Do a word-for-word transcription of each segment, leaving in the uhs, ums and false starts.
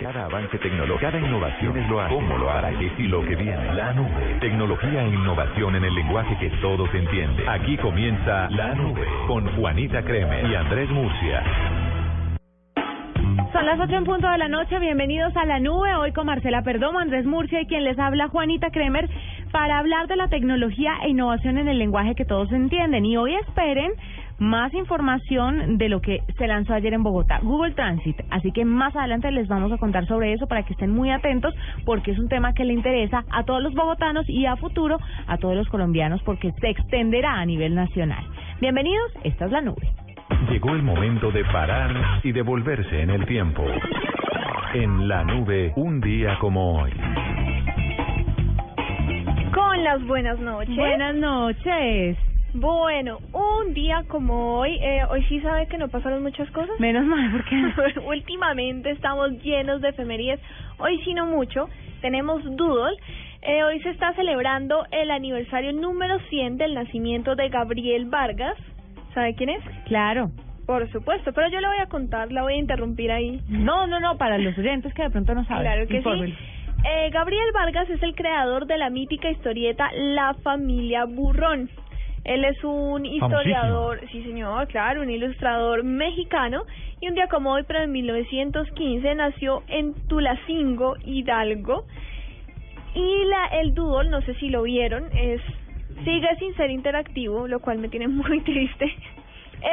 Cada avance tecnológico, cada innovación es lo hará. ¿Cómo lo hará? Es y lo que viene. La Nube. Tecnología e innovación en el lenguaje que todos entienden. Aquí comienza La Nube con Juanita Kremer y Andrés Murcia. Son las ocho en punto de la noche, bienvenidos a La Nube, hoy con Marcela Perdomo, Andrés Murcia y quien les habla Juanita Kremer, para hablar de la tecnología e innovación en el lenguaje que todos entienden. Y hoy esperen más información de lo que se lanzó ayer en Bogotá, Google Transit, así que más adelante les vamos a contar sobre eso para que estén muy atentos, porque es un tema que le interesa a todos los bogotanos y a futuro a todos los colombianos, porque se extenderá a nivel nacional. Bienvenidos, esta es La Nube. Llegó el momento de parar y devolverse en el tiempo. En La Nube, un día como hoy. Con las buenas noches. Buenas noches. Bueno, un día como hoy, eh, hoy sí sabe que no pasaron muchas cosas. Menos mal, porque últimamente estamos llenos de efemérides. Hoy sí no mucho, tenemos doodle. Eh, hoy se está celebrando el aniversario número cien del nacimiento de Gabriel Vargas. ¿Sabe quién es? Claro. Por supuesto, pero yo le voy a contar, la voy a interrumpir ahí. No, no, no, para los oyentes que de pronto no saben. Claro que Informen. sí. Eh, Gabriel Vargas es el creador de la mítica historieta La Familia Burrón. Él es un historiador, Famosísimo. sí señor, claro, un ilustrador mexicano. Y un día como hoy, pero en mil novecientos quince, nació en Tulancingo, Hidalgo. Y la el doodle, no sé si lo vieron, es... sigue sin ser interactivo, lo cual me tiene muy triste.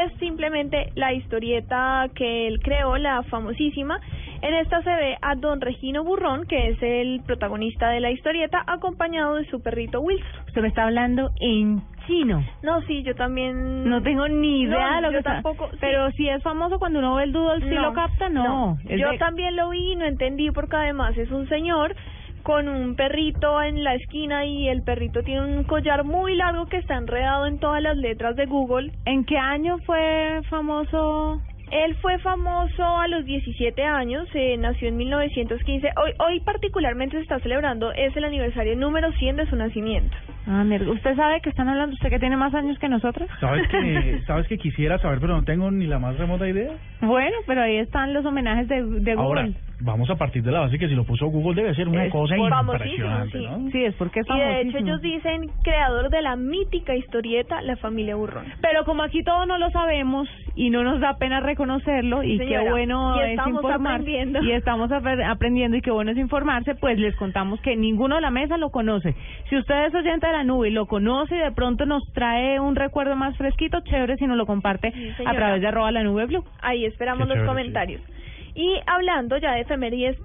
Es simplemente la historieta que él creó, la famosísima. En esta se ve a don Regino Burrón, que es el protagonista de la historieta, acompañado de su perrito Wilson. Usted me está hablando en chino. No, sí, yo también... no tengo ni idea no, de lo que está. Tampoco, sí. Pero si es famoso, cuando uno ve el doodle, no, si lo capta, no. no. Yo de... también lo vi y no entendí, porque además es un señor... con un perrito en la esquina y el perrito tiene un collar muy largo que está enredado en todas las letras de Google. ¿En qué año fue famoso? Él fue famoso a los diecisiete años, eh, nació en mil novecientos quince. Hoy, hoy particularmente se está celebrando, es el aniversario número cien de su nacimiento. Ah, mierda. ¿Usted sabe que están hablando? ¿Usted que tiene más años que nosotros? ¿Sabes que, ¿sabes que quisiera saber, pero no tengo ni la más remota idea? Bueno, pero ahí están los homenajes de, de Google. Ahora, vamos a partir de la base que si lo puso Google debe ser una es cosa impresionante, sí, ¿no? Sí, es porque es famosísimo. Y de hecho ellos dicen creador de la mítica historieta La Familia Burrón. Pero como aquí todos no lo sabemos y no nos da pena reconocerlo, y Señora, qué bueno y es informarse, y estamos aprendiendo y qué bueno es informarse, pues les contamos que ninguno de la mesa lo conoce. Si ustedes oyentes de La Nube lo conoce y de pronto nos trae un recuerdo más fresquito, chévere si nos lo comparte sí, a través de arroba La Nube Blu. Ahí esperamos qué los chévere, comentarios. Sí. Y hablando ya de efemérides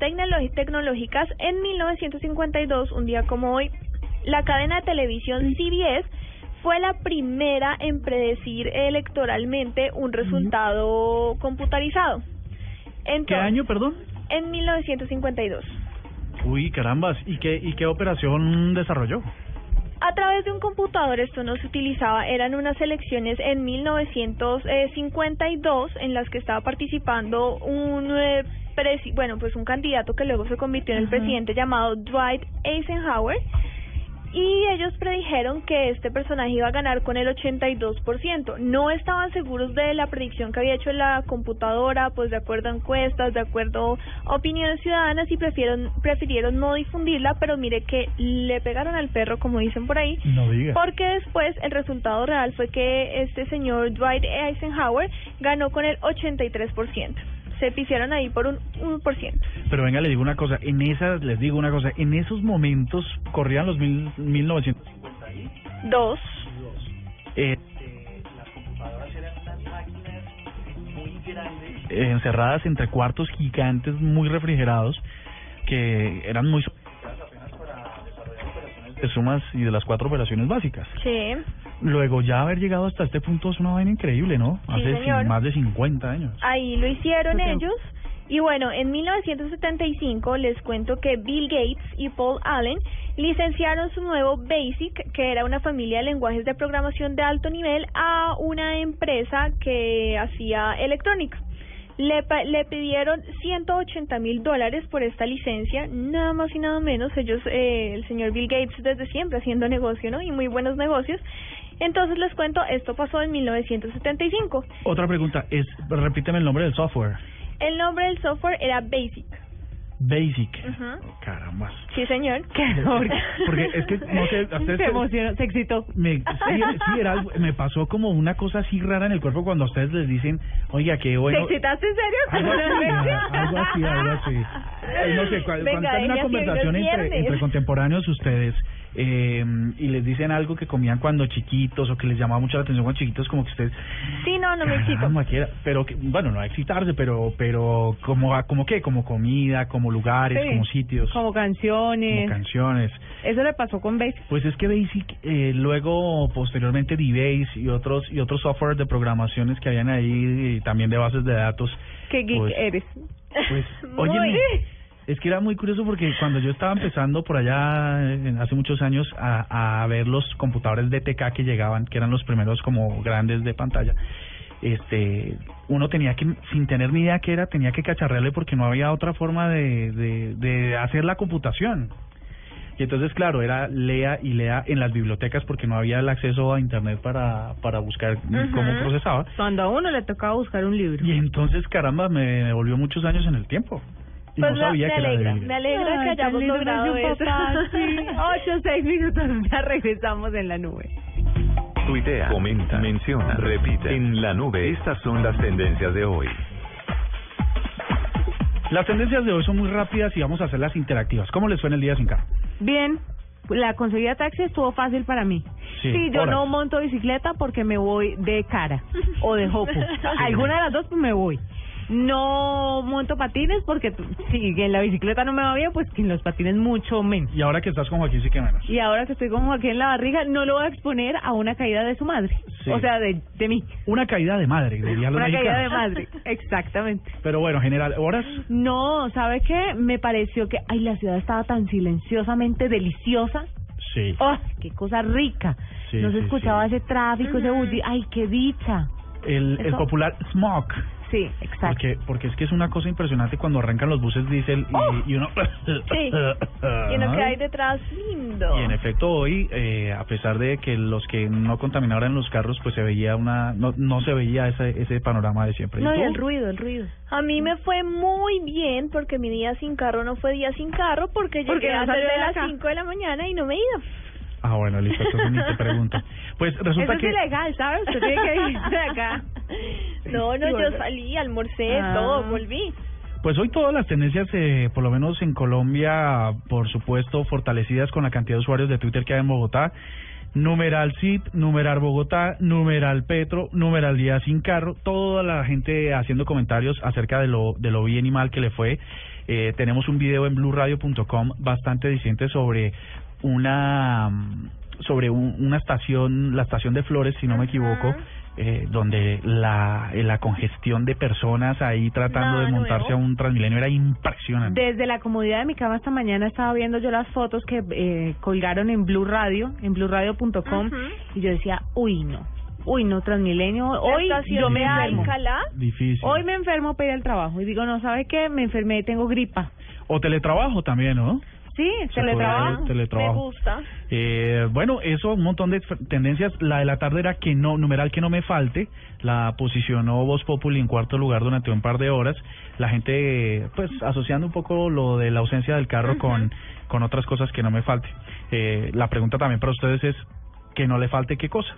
tecnológicas, en mil novecientos cincuenta y dos, un día como hoy, la cadena de televisión C B S fue la primera en predecir electoralmente un resultado computarizado. Entonces, ¿qué año, perdón? En mil novecientos cincuenta y dos. Uy, carambas, ¿y qué, y qué operación desarrolló? A través de un computador, esto no se utilizaba, eran unas elecciones en mil novecientos cincuenta y dos en las que estaba participando un eh, presi bueno, pues un candidato que luego se convirtió en el presidente, llamado Dwight Eisenhower, y ellos predijeron que este personaje iba a ganar con el ochenta y dos por ciento. No estaban seguros de la predicción que había hecho la computadora, pues de acuerdo a encuestas, de acuerdo a opiniones ciudadanas, y prefirieron, prefirieron no difundirla, pero mire que le pegaron al perro, como dicen por ahí, no diga. Porque después el resultado real fue que este señor Dwight Eisenhower ganó con el ochenta y tres por ciento. Se pisieron ahí por un uno por ciento. Pero venga, le digo una cosa, en esas, les digo una cosa, en esos momentos corrían los mil, mil novecientos cincuenta y dos. Eh, eh, las computadoras eran unas máquinas muy grandes, eh, encerradas entre cuartos gigantes muy refrigerados, que eran muy sofisticadas apenas para desarrollar operaciones de sumas y de las cuatro operaciones básicas. Sí. Luego ya haber llegado hasta este punto es una vaina increíble, ¿no? Hace sí, más de cincuenta años. Ahí lo hicieron ellos Y bueno, en mil novecientos setenta y cinco les cuento que Bill Gates y Paul Allen licenciaron su nuevo BASIC, que era una familia de lenguajes de programación de alto nivel, a una empresa que hacía electrónica. Le, le pidieron ciento ochenta mil dólares por esta licencia, nada más y nada menos. Ellos, eh, el señor Bill Gates desde siempre haciendo negocio, ¿no? Y muy buenos negocios. Entonces les cuento, esto pasó en mil novecientos setenta y cinco. Otra pregunta, es, repíteme el nombre del software. El nombre del software era BASIC. BASIC. Uh-huh. Oh, caramba. Sí, señor. Porque, porque es que no sé, usted se emocionó, se excitó. Me, sí, sí, era, me pasó como una cosa así rara en el cuerpo cuando a ustedes les dicen, oiga, qué bueno. ¿Te excitaste en serio? Algo así, algo así, algo así. No sé, cuando está en una conversación entre, entre contemporáneos ustedes, eh, y les dicen algo que comían cuando chiquitos o que les llamaba mucho la atención cuando chiquitos, como que ustedes... Sí, no, no me excito. Pero, que, bueno, no a excitarse, pero pero como, como qué, como comida, como lugares, sí, como sitios. Como canciones. Como canciones. Eso le pasó con BASIC. Pues es que BASIC, eh, luego, posteriormente, D-Base y otros y otros software de programaciones que habían ahí, y también de bases de datos. ¿Qué geek pues, eres? Pues, oye, es que era muy curioso porque cuando yo estaba empezando por allá en, hace muchos años a, a ver los computadores de T K que llegaban, que eran los primeros como grandes de pantalla, este, uno tenía que, sin tener ni idea qué era, tenía que cacharrearle porque no había otra forma de, de, de hacer la computación. Y entonces, claro, era lea y lea en las bibliotecas porque no había el acceso a internet para, para buscar uh-huh. cómo procesaba. Cuando a uno le tocaba buscar un libro. Y entonces, caramba, me devolvió muchos años en el tiempo. Y pues no sabía la, me que alegra, era de me alegra ay, que hayamos logrado eso. Sí. Ocho, seis minutos, ya regresamos en La Nube. Tuitea, comenta, menciona, repite. En La Nube, estas son las tendencias de hoy. Las tendencias de hoy son muy rápidas y vamos a hacerlas interactivas. ¿Cómo les fue en el día sin carro? Bien, la conseguida de taxi estuvo fácil para mí. Sí, sí, yo horas. No monto bicicleta porque me voy de cara o de jopo. Sí. Alguna de las dos pues me voy. No monto patines porque si en la bicicleta no me va bien, pues en los patines mucho menos. Y ahora que estás con Joaquín sí que menos. Y ahora que estoy con Joaquín en la barriga, no lo voy a exponer a una caída de su madre. Sí. O sea, de, de mí. Una caída de madre, diría los mexicanos. Una caída de madre, exactamente. Pero bueno, general, ¿horas? No, ¿sabe qué? Me pareció que, ay, la ciudad estaba tan silenciosamente deliciosa. Sí. ¡Oh, qué cosa rica! Sí, no se sí, escuchaba sí. ese tráfico, ese bullicio. ¡Ay, qué dicha! El, el popular smog. Sí, exacto. Porque, porque es que es una cosa impresionante cuando arrancan los buses diésel y, oh, y uno... Sí, y uno que hay detrás lindo. Y en efecto hoy, eh, a pesar de que los que no contaminaran los carros, pues se veía una... No, no se veía ese, ese panorama de siempre. No, y, y el ruido, el ruido. A mí me fue muy bien porque mi día sin carro no fue día sin carro porque, porque llegué antes de las cinco de la mañana y no me he ido. Ah, bueno, listo, entonces ni te pregunto. Pues resulta eso que... Eso es ilegal, ¿sabes? Usted tiene que ir de acá. No, no, yo salí, almorcé, ah. todo, volví. Pues hoy todas las tendencias, eh, por lo menos en Colombia, por supuesto, fortalecidas con la cantidad de usuarios de Twitter que hay en Bogotá. Numeral C I T, numeral Bogotá, numeral Petro, numeral Día Sin Carro. Toda la gente haciendo comentarios acerca de lo, de lo bien y mal que le fue. Eh, tenemos un video en Blu Radio punto com bastante diciente sobre... una sobre un, una estación, la estación de Flores, si no me equivoco, eh, donde la la congestión de personas ahí tratando Nada de montarse nuevo. A un Transmilenio era impresionante. Desde la comodidad de mi cama esta mañana estaba viendo yo las fotos que eh, colgaron en Blu Radio, en Blu Radio punto com, y yo decía, uy no, uy no, Transmilenio, hoy yo me enfermo. Difícil. Hoy me enfermo para ir al trabajo y digo, no, ¿sabe qué? Me enfermé, tengo gripa. O teletrabajo también, ¿no? Sí, teletrabajo, teletrabajo. Me gusta. Eh, bueno, eso, un montón de tendencias. La de la tarde era que no, numeral que no me falte. La posicionó Voz Populi en cuarto lugar durante un par de horas. La gente, pues, asociando un poco lo de la ausencia del carro uh-huh. con, con otras cosas que no me falte. Eh, la pregunta también para ustedes es, ¿que no le falte qué cosa?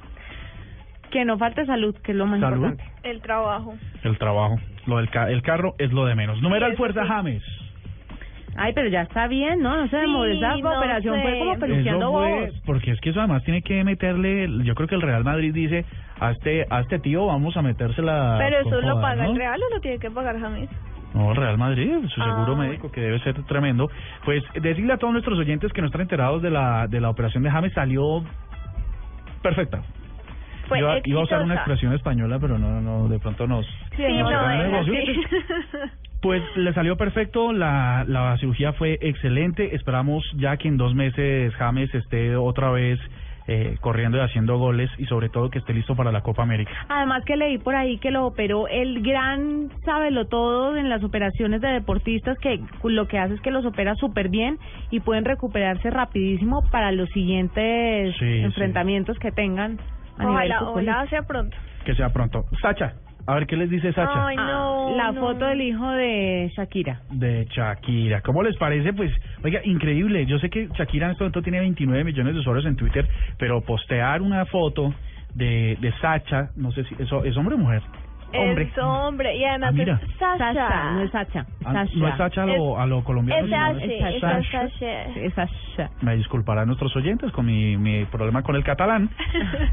Que no falte salud, que es lo más salud. Importante. El trabajo. El trabajo. Lo del ca- el carro es lo de menos. Numeral sí, fuerza sí. James. Ay, pero ya está bien, ¿no? No se demoró sí, esa no operación, sé. Fue como peluqueando vos. Porque es que eso además tiene que meterle, yo creo que el Real Madrid dice, a este, a este tío vamos a metérsela. Pero eso lo paga, ¿no? El Real o lo tiene que pagar James. No, Real Madrid, su seguro ah. médico, que debe ser tremendo. Pues decirle a todos nuestros oyentes que no están enterados de la, de la operación de James, salió perfecta. Fue iba, iba a usar una expresión española, pero no, no, de pronto nos... Sí, nos no, no, Pues le salió perfecto, la, la cirugía fue excelente. Esperamos ya que en dos meses James esté otra vez eh, corriendo y haciendo goles, y sobre todo que esté listo para la Copa América. Además que leí por ahí que lo operó el gran sábelotodo en las operaciones de deportistas, que lo que hace es que los opera súper bien y pueden recuperarse rapidísimo para los siguientes sí, enfrentamientos sí. que tengan. Ojalá, ojalá sea pronto. Que sea pronto. Sasha. A ver, ¿qué les dice Sasha? Ay, no, la no. foto del hijo de Shakira. De Shakira. ¿Cómo les parece? Pues, oiga, increíble. Yo sé que Shakira en este momento tiene veintinueve millones de usuarios en Twitter, pero postear una foto de, de Sasha, no sé si... ¿eso, ¿Es hombre o mujer? Hombre. Es hombre. Y además ah, es Sasha. Sasha. No es Sasha. Ah, no es Sasha a lo, a lo colombiano. Es Sasha. Es Sasha. Es Sasha. Me disculparán nuestros oyentes con mi, mi problema con el catalán.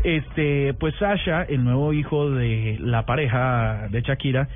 este, Pues Sasha, el nuevo hijo de la pareja de Shakira,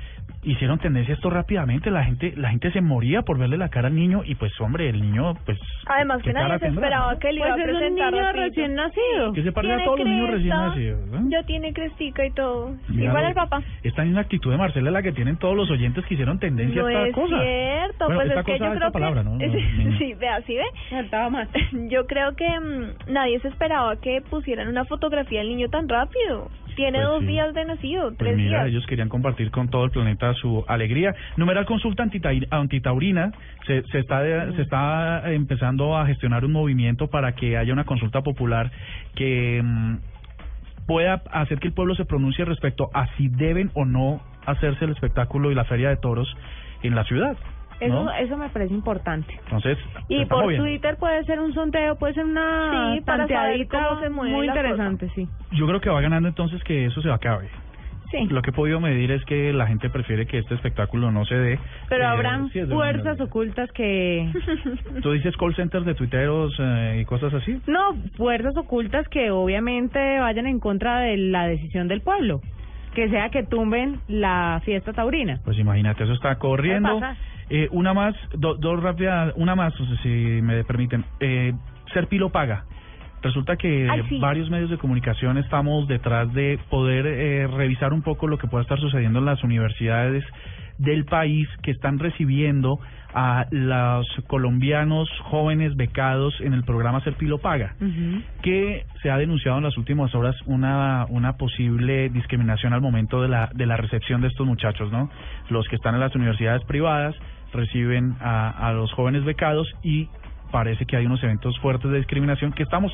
hicieron tendencia esto rápidamente. La gente la gente se moría por verle la cara al niño, y pues hombre, el niño pues... Además que nadie se esperaba que le iba a presentar un niño recién nacido. Que se parle a todos los niños recién nacidos. Ya tiene crestica y todo. Igual el papá. Esta misma actitud de Marcela es la que tienen todos los oyentes que hicieron tendencia no a esta es cosa. Cierto. Bueno, pues esta es cierto, pues es que yo creo palabra, que... ¿no? No, no. sí, vea, sí, ve. Estaba más. Yo creo que mmm, nadie se esperaba que pusieran una fotografía del niño tan rápido. Tiene pues dos sí. días de nacido, pues tres mira, días. Ellos querían compartir con todo el planeta su alegría. Numeral consulta antitaurina. Se, se, está de, se está empezando a gestionar un movimiento para que haya una consulta popular que... Mmm, pueda hacer que el pueblo se pronuncie respecto a si deben o no hacerse el espectáculo y la feria de toros en la ciudad, ¿no? Eso eso me parece importante. Entonces, y por moviendo. Twitter puede ser un sondeo, puede ser una sí, tanteadita se muy interesante, sí. Yo creo que va ganando entonces que eso se acabe. Sí. Lo que he podido medir es que la gente prefiere que este espectáculo no se dé. Pero eh, habrán sí fuerzas ocultas que... ¿Tú dices call centers de tuiteros eh, y cosas así? No, fuerzas ocultas que obviamente vayan en contra de la decisión del pueblo. Que sea que tumben la fiesta taurina. Pues imagínate, eso está corriendo. Eh, una más, dos do rápidas, una más, si me permiten. Eh, Ser Pilo Paga. Resulta que Ay, sí. varios medios de comunicación estamos detrás de poder eh, revisar un poco lo que pueda estar sucediendo en las universidades del país que están recibiendo a los colombianos jóvenes becados en el programa Ser Pilo Paga, uh-huh. que se ha denunciado en las últimas horas una una posible discriminación al momento de la de la recepción de estos muchachos, ¿no? Los que están en las universidades privadas reciben a, a los jóvenes becados y parece que hay unos eventos fuertes de discriminación que estamos,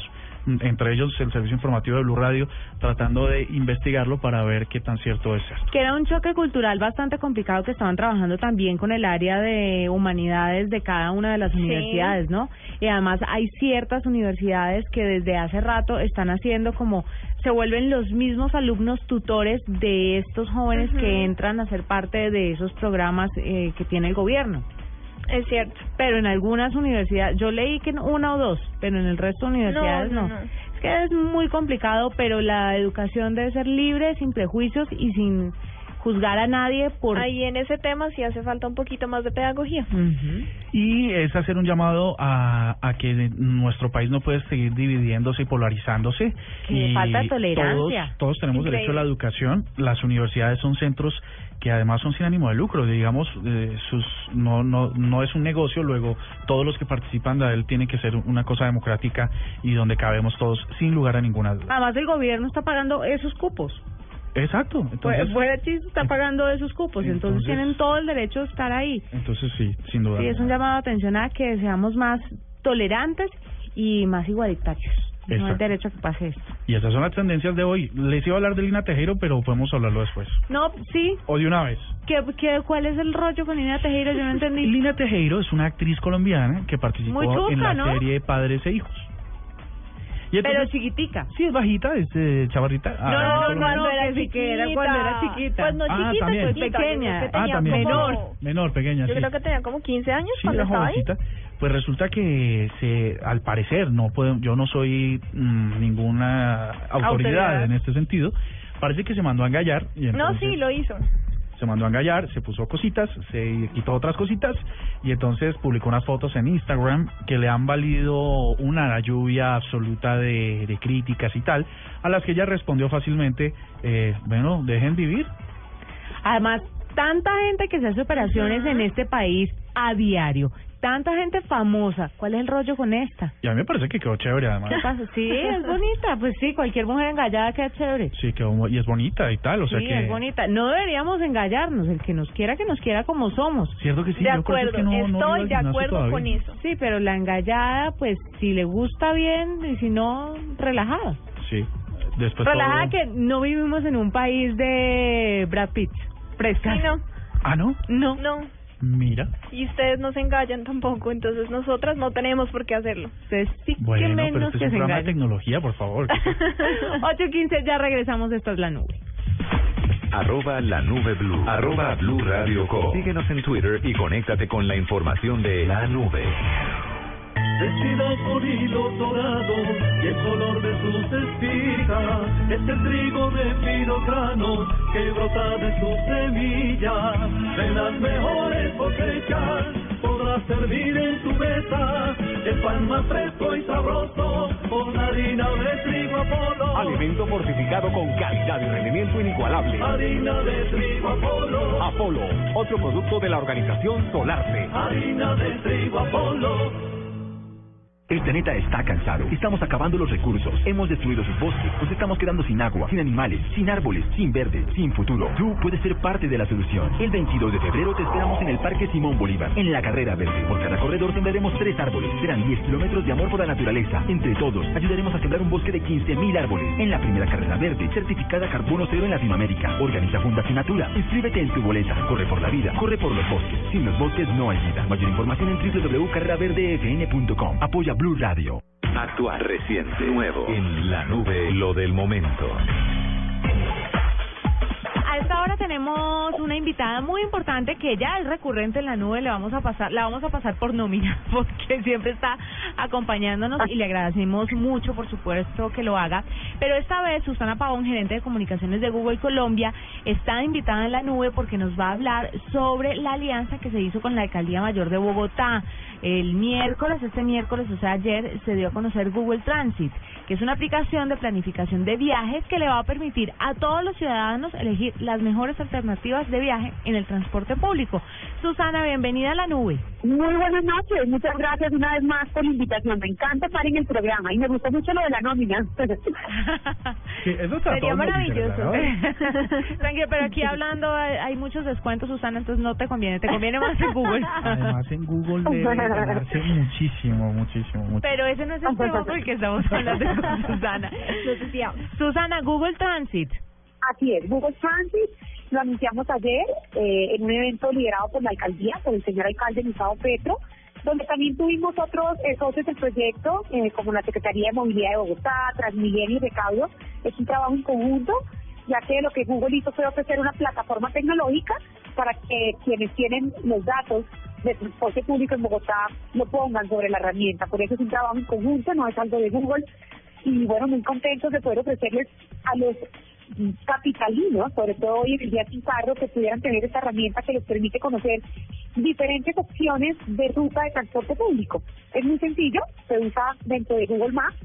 entre ellos el servicio informativo de Blu Radio, tratando de investigarlo para ver qué tan cierto es esto. Que era un choque cultural bastante complicado que estaban trabajando también con el área de humanidades de cada una de las sí. universidades, ¿no? Y además hay ciertas universidades que desde hace rato están haciendo como... se vuelven los mismos alumnos tutores de estos jóvenes uh-huh. que entran a ser parte de esos programas eh, que tiene el gobierno. Es cierto. Pero en algunas universidades, yo leí que en una o dos, pero en el resto de universidades no, no. no. Es que es muy complicado, pero la educación debe ser libre, sin prejuicios y sin juzgar a nadie por... Ahí en ese tema sí hace falta un poquito más de pedagogía. Uh-huh. Y es hacer un llamado a, a que nuestro país no puede seguir dividiéndose y polarizándose. Que y falta de tolerancia. Todos, todos tenemos Increíble. derecho a la educación. Las universidades son centros que además son sin ánimo de lucro, digamos, eh, sus no no no es un negocio, luego todos los que participan de él tienen que ser una cosa democrática y donde cabemos todos, sin lugar a ninguna duda. Además el gobierno está pagando esos cupos. Exacto. Entonces, pues, fuera chiste, está pagando esos cupos, entonces, entonces tienen todo el derecho de estar ahí. Entonces sí, sin duda. Sí, es un llamado de atención a que seamos más tolerantes y más igualitarios. Exacto. No es derecho a que pase esto. Y esas son las tendencias de hoy. Les iba a hablar de Lina Tejeiro, pero podemos hablarlo después. No, sí. O de una vez. ¿Qué, qué, ¿Cuál es el rollo con Lina Tejeiro? Yo no entendí. Lina Tejeiro es una actriz colombiana que participó chuca, en la ¿no? serie Padres e Hijos. Y entonces, pero chiquitica. Sí, es bajita, es eh, chavarrita. No, ah, no, cuando era chiquita. Cuando era chiquita. Cuando ah, chiquita, también. Pues pequeña. Ah, también. Menor. Menor, pequeña, Yo sí. creo que tenía como quince años sí, cuando estaba jovencita. Ahí. Pues resulta que, se, al parecer, no puedo, yo no soy mmm, ninguna autoridad, autoridad en este sentido, parece que se mandó a engallar. Y no, sí, lo hizo. Se mandó a engallar, se puso cositas, se quitó otras cositas, y entonces publicó unas fotos en Instagram que le han valido una lluvia absoluta de, de críticas y tal, a las que ella respondió fácilmente, eh, bueno, dejen vivir. Además... tanta gente que se hace operaciones en este país a diario, tanta gente famosa, ¿cuál es el rollo con esta? Y a mí me parece que quedó chévere, además. Sí, es bonita, pues sí, cualquier mujer engallada queda chévere. Sí, quedó, y es bonita y tal, o sea sí, que... Sí, es bonita. No deberíamos engallarnos, el que nos quiera, que nos quiera como somos. Cierto que sí, de yo acuerdo, creo que no, estoy no de acuerdo todavía. Con eso. Sí, pero la engallada, pues, si le gusta bien y si no, relajada. Sí, después relajada todo... que no vivimos en un país de Brad Pitt, fresca. Sí, no. ¿Ah, no? No. No. Mira. Y ustedes no se engañan tampoco, entonces nosotras no tenemos por qué hacerlo. Ustedes sí bueno, que menos pero este que es un programa de tecnología, por favor. ocho quince, ya regresamos, esto es La Nube. Arroba La Nube Blu. Arroba Blu Radio punto com. Síguenos en Twitter y conéctate con la información de La Nube. Vestidas con hilos dorados y el color de sus espigas es el trigo de finos granos que brota de sus semillas. De las mejores cosechas podrás servir en tu mesa el pan más fresco y sabroso con harina de trigo Apolo. Alimento fortificado con calidad y rendimiento inigualable. Harina de trigo Apolo. Apolo, otro producto de la organización Solarte. Harina de trigo Apolo. El planeta está cansado. Estamos acabando los recursos. Hemos destruido sus bosques. Nos estamos quedando sin agua, sin animales, sin árboles, sin verde, sin futuro. Tú puedes ser parte de la solución. El veintidós de febrero te esperamos en el Parque Simón Bolívar, en la Carrera Verde. Por cada corredor sembraremos tres árboles. Serán diez kilómetros de amor por la naturaleza. Entre todos, ayudaremos a sembrar un bosque de quince mil árboles. En la primera Carrera Verde, certificada Carbono Cero en Latinoamérica. Organiza Fundación Natura. Inscríbete en tu boleta. Corre por la vida. Corre por los bosques. Sin los bosques no hay vida. Mayor información en doble u doble u doble u punto carrera verde f n punto com. Apoya Blu Radio. Actual, reciente, nuevo. En La Nube, lo del momento. A esta hora tenemos una invitada muy importante que ya es recurrente en La Nube. Le vamos a pasar, la vamos a pasar por nómina porque siempre está acompañándonos y le agradecemos mucho, por supuesto, que lo haga. Pero esta vez Susana Pavón, gerente de comunicaciones de Google Colombia, está invitada en La Nube porque nos va a hablar sobre la alianza que se hizo con la Alcaldía Mayor de Bogotá. El miércoles, este miércoles, o sea ayer, se dio a conocer Google Transit, que es una aplicación de planificación de viajes que le va a permitir a todos los ciudadanos elegir las mejores alternativas de viaje en el transporte público. Susana, bienvenida a La Nube. Muy buenas noches, muchas gracias una vez más por la invitación. Me encanta estar en el programa y me gustó mucho lo de la nómina. Sí, eso está. Sería maravilloso. Tranquilo, pero aquí hablando hay muchos descuentos, Susana, entonces no te conviene, te conviene más en Google. Además en Google debe ganarse muchísimo, muchísimo, mucho. Pero ese no es el tema del que estamos hablando con Susana. Susana, Google Transit. Así es, Google Transit lo anunciamos ayer eh, en un evento liderado por la alcaldía, por el señor alcalde Gustavo Petro, donde también tuvimos otros eh, socios del proyecto, eh, como la Secretaría de Movilidad de Bogotá, Transmilenio y Recaudo. Es un trabajo en conjunto, ya que lo que Google hizo fue ofrecer una plataforma tecnológica para que quienes tienen los datos de transporte público en Bogotá lo pongan sobre la herramienta. Por eso es un trabajo en conjunto, no es algo de Google. Y bueno, muy contentos de poder ofrecerles a los capitalinos, sobre todo hoy en el día sin carro, que pudieran tener esta herramienta que les permite conocer diferentes opciones de ruta de transporte público. Es muy sencillo, se usa dentro de Google Maps,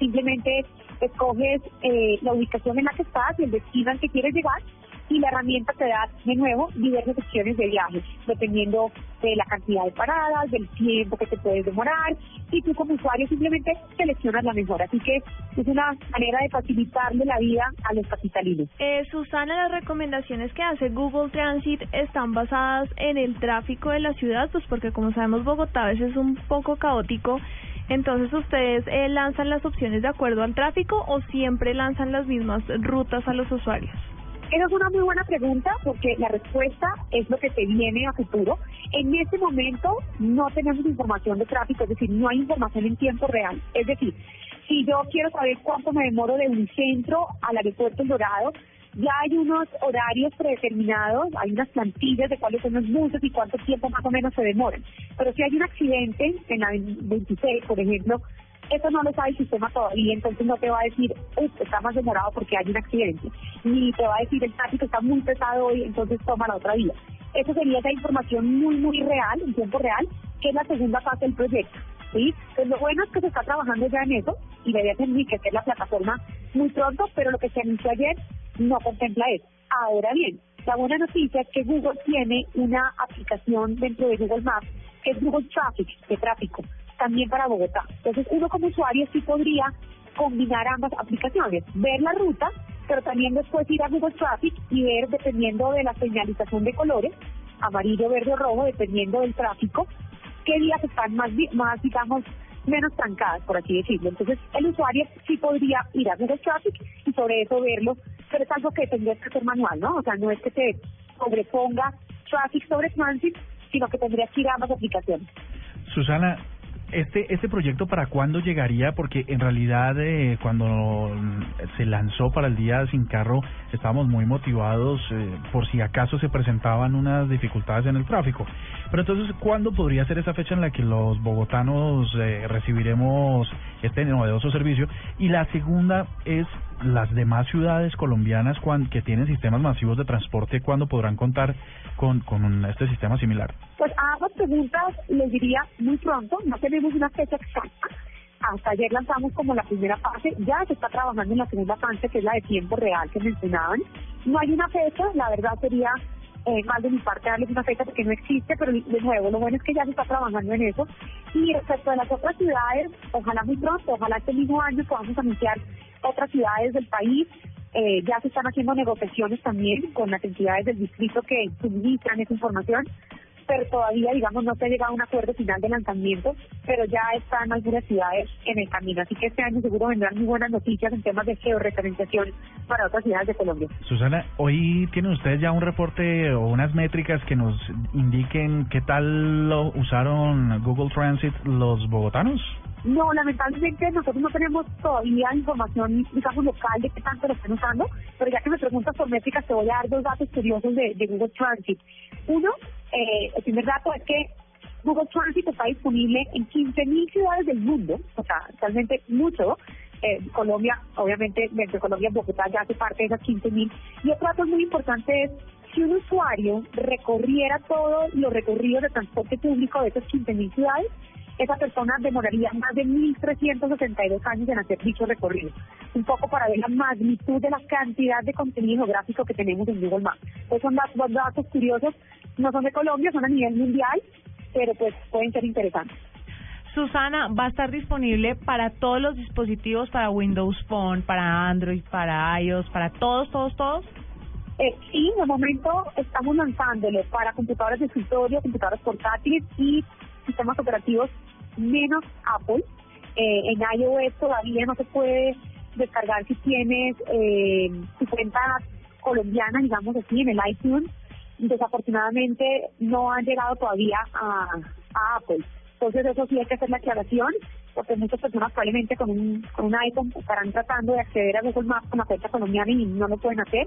simplemente escoges eh, la ubicación en la que estás y el destino al que quieres llegar, y la herramienta te da de nuevo diversas opciones de viaje, dependiendo de la cantidad de paradas, del tiempo que te puedes demorar, y tú como usuario simplemente seleccionas la mejor. Así que es una manera de facilitarle la vida a los capitalinos. Eh, Susana, las recomendaciones que hace Google Transit están basadas en el tráfico de la ciudad, pues porque como sabemos Bogotá a veces es un poco caótico. Entonces, ¿ustedes eh, lanzan las opciones de acuerdo al tráfico o siempre lanzan las mismas rutas a los usuarios? Esa es una muy buena pregunta porque la respuesta es lo que se viene a futuro. En este momento no tenemos información de tráfico, es decir, no hay información en tiempo real. Es decir, si yo quiero saber cuánto me demoro de un centro al aeropuerto El Dorado, ya hay unos horarios predeterminados, hay unas plantillas de cuáles son los buses y cuánto tiempo más o menos se demoran. Pero si hay un accidente en la veintiséis, por ejemplo, eso no lo sabe el sistema todavía, entonces no te va a decir, ups, está más demorado porque hay un accidente. Ni te va a decir, el tráfico está muy pesado hoy, entonces toma la otra vía. Eso sería esa información muy, muy real, en tiempo real, que es la segunda fase del proyecto, ¿sí? Pues lo bueno es que se está trabajando ya en eso y debería enriquecer la plataforma muy pronto, pero lo que se anunció ayer no contempla eso. Ahora bien, La buena noticia es que Google tiene una aplicación dentro de Google Maps, que es Google Traffic, de tráfico, también para Bogotá. Entonces uno como usuario sí podría combinar ambas aplicaciones, ver la ruta, pero también después ir a Google Traffic y ver, dependiendo de la señalización de colores, amarillo, verde o rojo, dependiendo del tráfico, qué vías están más, más digamos, menos trancadas, por así decirlo. Entonces, el usuario sí podría ir a Google Traffic y sobre eso verlo, pero es algo que tendrías que hacer manual, ¿no? O sea, no es que se sobreponga Traffic sobre Transit, sino que tendrías que ir a ambas aplicaciones. Susana, Este este proyecto, ¿para cuándo llegaría? Porque en realidad eh, cuando se lanzó para el día sin carro estábamos muy motivados eh, por si acaso se presentaban unas dificultades en el tráfico. Pero entonces, ¿cuándo podría ser esa fecha en la que los bogotanos eh, recibiremos este novedoso servicio? Y la segunda es, las demás ciudades colombianas cuan, que tienen sistemas masivos de transporte, ¿cuándo podrán contar con, con un, este sistema similar? Pues a ambas preguntas les diría muy pronto, no tenemos una fecha exacta. Hasta ayer lanzamos como la primera fase, ya se está trabajando en la segunda fase, que es la de tiempo real que mencionaban. No hay una fecha, la verdad sería eh, mal de mi parte darles una fecha porque no existe, pero de nuevo lo bueno es que ya se está trabajando en eso. Y respecto a las otras ciudades, ojalá muy pronto, ojalá este mismo año podamos anunciar otras ciudades del país. Eh, ya se están haciendo negociaciones también con las entidades del distrito que suministran esa información, pero todavía, digamos, no se ha llegado a un acuerdo final de lanzamiento, pero ya están algunas ciudades en el camino. Así que este año seguro vendrán muy buenas noticias en temas de georreferenciación para otras ciudades de Colombia. Susana, hoy tienen ustedes ya un reporte o unas métricas que nos indiquen qué tal lo usaron Google Transit los bogotanos. No, lamentablemente nosotros no tenemos todavía información, digamos, local de qué tanto lo están usando, pero ya que me preguntas por métricas, te voy a dar dos datos curiosos de, de Google Transit. Uno, eh, el primer dato es que Google Transit está disponible en quince mil ciudades del mundo, o sea, realmente mucho. Eh, Colombia, obviamente, dentro de Colombia, Bogotá ya hace parte de esas quince mil. Y otro dato muy importante es, si un usuario recorriera todos los recorridos de transporte público de esas quince mil ciudades, esa persona demoraría más de mil trescientos sesenta y dos años en hacer dicho recorrido. Un poco para ver la magnitud de la cantidad de contenido geográfico que tenemos en Google Maps. Pues son datos, datos curiosos, no son de Colombia, son a nivel mundial, pero pues pueden ser interesantes. Susana, va a estar disponible para todos los dispositivos, para Windows Phone, para Android, para iOS, para todos, todos, todos. Eh, sí, de momento estamos lanzándole para computadoras de escritorio, computadoras portátiles y sistemas operativos menos Apple. Eh, en iOS todavía no se puede descargar si tienes eh, tu cuenta colombiana, digamos así, en el iTunes. Desafortunadamente no han llegado todavía a, a Apple. Entonces eso sí hay que hacer la aclaración, porque muchas personas probablemente con un, con un iPhone estarán tratando de acceder a Google Maps con la cuenta colombiana y no lo pueden hacer.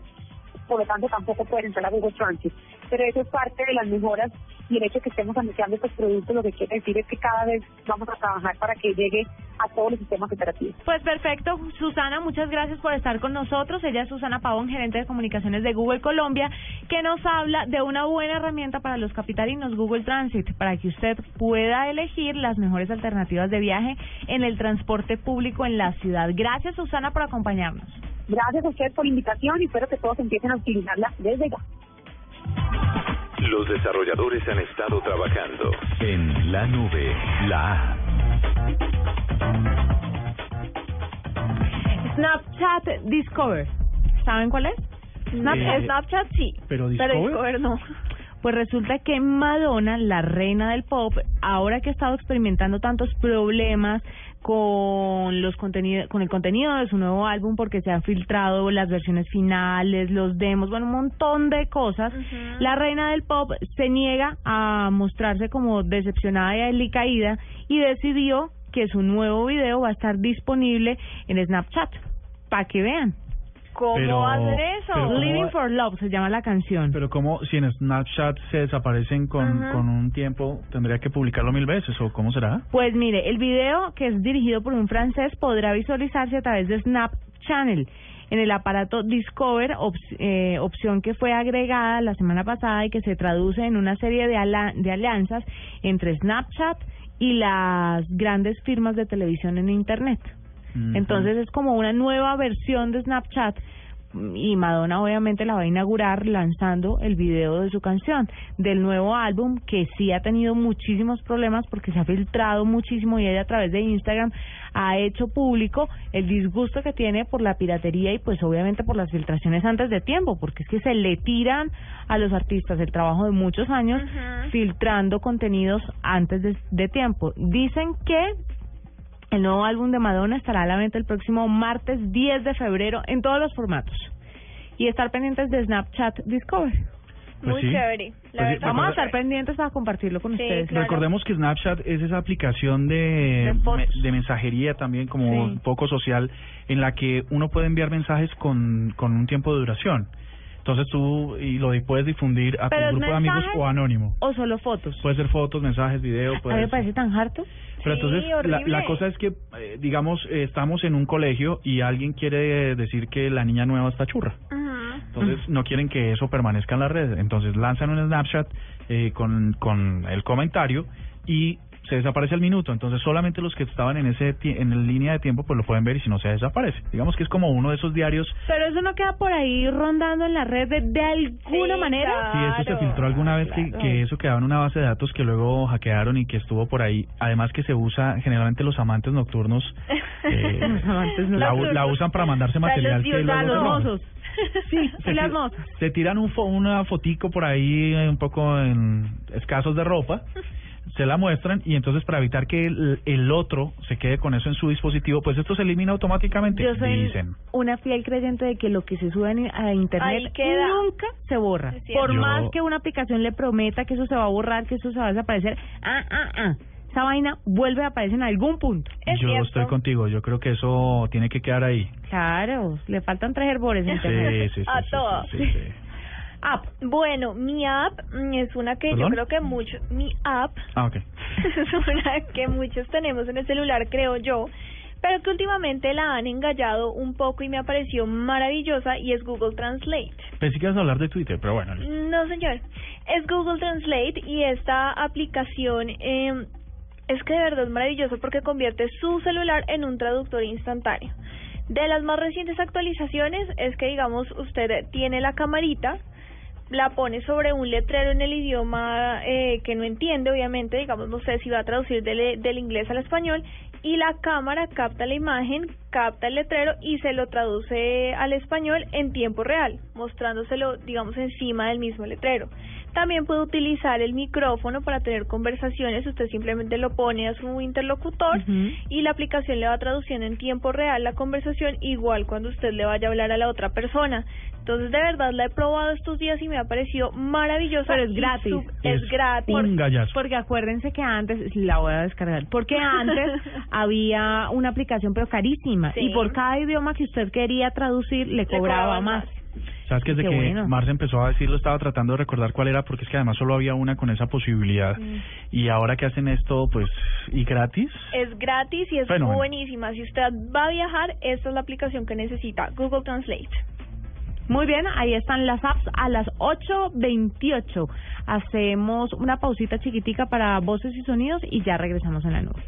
Por lo tanto, tampoco pueden entrar a Google Transit. Pero eso es parte de las mejoras y el hecho de que estemos anunciando estos productos, lo que quiere decir es que cada vez vamos a trabajar para que llegue a todos los sistemas operativos. Pues perfecto, Susana, muchas gracias por estar con nosotros. Ella es Susana Pavón, gerente de comunicaciones de Google Colombia, que nos habla de una buena herramienta para los capitalinos, Google Transit, para que usted pueda elegir las mejores alternativas de viaje en el transporte público en la ciudad. Gracias, Susana, por acompañarnos. Gracias a ustedes por la invitación y espero que todos empiecen a utilizarla desde ya. Los desarrolladores han estado trabajando en La Nube, la Snapchat Discover. ¿Saben cuál es? Snapchat, eh, Snapchat sí, pero Discover, pero Discover no. Pues resulta que Madonna, la reina del pop, ahora que ha estado experimentando tantos problemas con los contenidos, con el contenido de su nuevo álbum, porque se han filtrado las versiones finales, los demos, bueno, un montón de cosas. Uh-huh. La reina del pop se niega a mostrarse como decepcionada y alicaída y decidió que su nuevo video va a estar disponible en Snapchat, para que vean. ¿Cómo pero, hacer eso? Pero ¿cómo? Living for Love se llama la canción. Pero ¿cómo? Si en Snapchat se desaparecen con, uh-huh. con un tiempo, ¿tendría que publicarlo mil veces o cómo será? Pues mire, el video, que es dirigido por un francés, podrá visualizarse a través de Snap Channel en el aparato Discover, op- eh, opción que fue agregada la semana pasada y que se traduce en una serie de, ala- de alianzas entre Snapchat y las grandes firmas de televisión en Internet. Entonces es como una nueva versión de Snapchat y Madonna obviamente la va a inaugurar lanzando el video de su canción, del nuevo álbum, que sí ha tenido muchísimos problemas porque se ha filtrado muchísimo y ella a través de Instagram ha hecho público el disgusto que tiene por la piratería y pues obviamente por las filtraciones antes de tiempo, porque es que se le tiran a los artistas el trabajo de muchos años uh-huh. filtrando contenidos antes de, de tiempo. Dicen que el nuevo álbum de Madonna estará a la venta el próximo martes diez de febrero en todos los formatos. Y estar pendientes de Snapchat Discover. Pues Muy sí. chévere. La pues sí, vamos a estar pendientes para compartirlo con sí, ustedes. Claro. Recordemos que Snapchat es esa aplicación de, de, de mensajería también, como sí. un poco social, en la que uno puede enviar mensajes con, con un tiempo de duración. Entonces tú y lo puedes difundir a Pero tu grupo de amigos o anónimo. ¿O solo fotos? Puede ser fotos, mensajes, videos. Puede a mí me parece tan harto. Pero sí, entonces la, la cosa es que, eh, digamos, eh, estamos en un colegio y alguien quiere decir que la niña nueva está churra. Uh-huh. Entonces uh-huh. no quieren que eso permanezca en la red. Entonces lanzan un Snapchat eh, con, con el comentario y se desaparece al minuto. Entonces solamente los que estaban en ese en la línea de tiempo pues lo pueden ver, y si no se desaparece. Digamos que es como uno de esos diarios. Pero eso no queda por ahí rondando en la red de, de alguna sí, manera. Claro, sí, eso se filtró alguna vez claro. que, que eso quedaba en una base de datos que luego hackearon y que estuvo por ahí. Además que se usa generalmente los amantes nocturnos. Eh, los amantes la, nocturnos. La usan para mandarse material. Para los, que luego los mozos. Sí, se, las mozos. Se tiran un fo, una fotico por ahí un poco en escasos de ropa. Se la muestran y entonces para evitar que el, el otro se quede con eso en su dispositivo, pues esto se elimina automáticamente. Yo soy dicen. una fiel creyente de que lo que se sube a internet nunca se borra. Por Yo... más que una aplicación le prometa que eso se va a borrar, que eso se va a desaparecer, ah, ah, ah. esa vaina vuelve a aparecer en algún punto. ¿Es yo cierto? Estoy contigo, yo creo que eso tiene que quedar ahí. Claro, le faltan tres herbores en internet. Sí, sí, sí, a sí, todo. Sí, sí, sí, sí. App. Bueno, mi app es una que ¿Perdón? yo creo que muchos... Mi app ah, okay. es una que muchos tenemos en el celular, creo yo, pero que últimamente la han engallado un poco y me pareció maravillosa, y es Google Translate. Pensé que ibas a hablar de Twitter, pero bueno. No, señor. Es Google Translate y esta aplicación... Eh, es que de verdad es maravillosa porque convierte su celular en un traductor instantáneo. De las más recientes actualizaciones es que, digamos, usted tiene la camarita... la pone sobre un letrero en el idioma eh, que no entiende, obviamente, digamos, no sé si va a traducir del, del inglés al español, y la cámara capta la imagen, capta el letrero y se lo traduce al español en tiempo real, mostrándoselo, digamos, encima del mismo letrero. También puede utilizar el micrófono para tener conversaciones, usted simplemente lo pone a su interlocutor uh-huh. y la aplicación le va traduciendo en tiempo real la conversación, igual cuando usted le vaya a hablar a la otra persona. Entonces, de verdad, la he probado estos días y me ha parecido maravillosa. Pero es gratis. Sub, es, es gratis. Por, porque acuérdense que antes, la voy a descargar, porque antes había una aplicación pero carísima sí. y por cada idioma que usted quería traducir le, le cobraba, cobraba más. más. ¿Sabes que desde Qué que bueno. Marce empezó a decirlo estaba tratando de recordar cuál era? Porque es que además solo había una con esa posibilidad. Mm. Y ahora que hacen esto, pues, ¿y gratis? Es gratis y es Fenómeno. buenísima. Si usted va a viajar, esta es la aplicación que necesita, Google Translate. Muy bien, ahí están las apps a las ocho veintiocho. Hacemos una pausita chiquitica para voces y sonidos y ya regresamos en La Nube.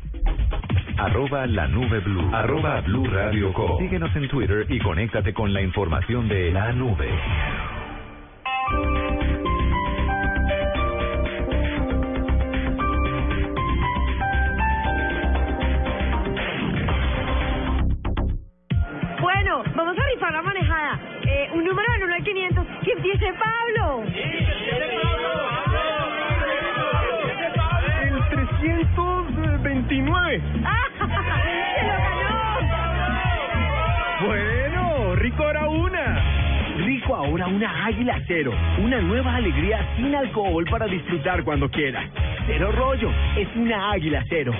Arroba La Nube Blu. Arroba Blu Radio punto com. Síguenos en Twitter y conéctate con la información de La Nube. Bueno, vamos a rifar la manejada. Eh, un número del uno al quinientos. ¡Que empiece Pablo! ¡Sí, que empiece Pablo! ¡Pablo! ¡El trescientos veintinueve! ¡Ah! ¡Se lo ganó! Bueno, rico ahora una. Rico ahora una Águila Cero. Una nueva alegría sin alcohol para disfrutar cuando quieras. Cero rollo, es una Águila Cero.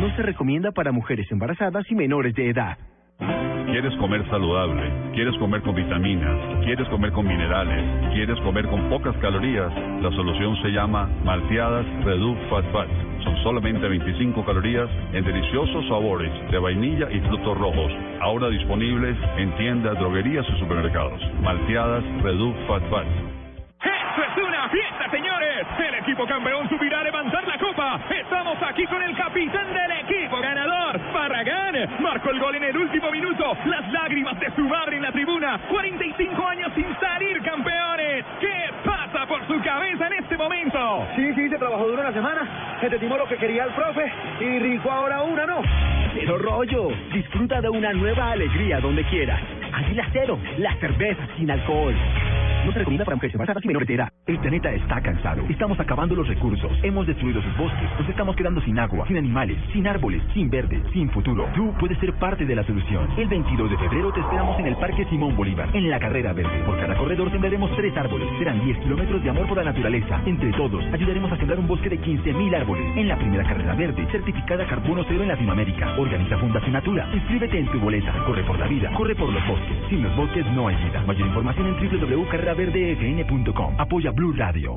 No se recomienda para mujeres embarazadas y menores de edad. ¿Quieres comer saludable? ¿Quieres comer con vitaminas? ¿Quieres comer con minerales? ¿Quieres comer con pocas calorías? La solución se llama Malteadas Reduc Fat Fat. Son solamente veinticinco calorías en deliciosos sabores de vainilla y frutos rojos. Ahora disponibles en tiendas, droguerías y supermercados. Malteadas Reduc Fat Fat. ¡Esto es una fiesta, señores! El equipo campeón subirá a levantar la copa. Estamos aquí con el capitán del equipo ganador, Barragán. Gabriel marcó el gol en el último minuto. Las lágrimas de su madre en la tribuna. cuarenta y cinco años sin salir campeones. ¿Qué pasa por su cabeza en este momento? Sí, sí, se trabajó duro una semana. Se estimó lo que quería el profe y rincó ahora una, ¿no? Cero rollo. Disfruta de una nueva alegría donde quieras. Águila Cero, la cerveza sin alcohol. No se recomienda para mujeres embarazadas y menores de edad. El planeta está cansado. Estamos acabando los recursos. Hemos destruido sus bosques. Nos estamos quedando sin agua, sin animales, sin árboles, sin verde, sin futuro. Tú puedes ser parte de la solución. El veintidós de febrero te esperamos en el Parque Simón Bolívar, en la Carrera Verde. Por cada corredor sembraremos tres árboles. Serán diez kilómetros de amor por la naturaleza. Entre todos, ayudaremos a sembrar un bosque de quince mil árboles. En la primera Carrera Verde, certificada Carbono Cero en Latinoamérica. Organiza Fundación Natura. Inscríbete en tu boleta. Corre por la vida. Corre por los bosques. Sin los bosques no hay vida. Mayor información en doble u doble u doble u punto carrera verde f n punto com. Apoya Blu Radio.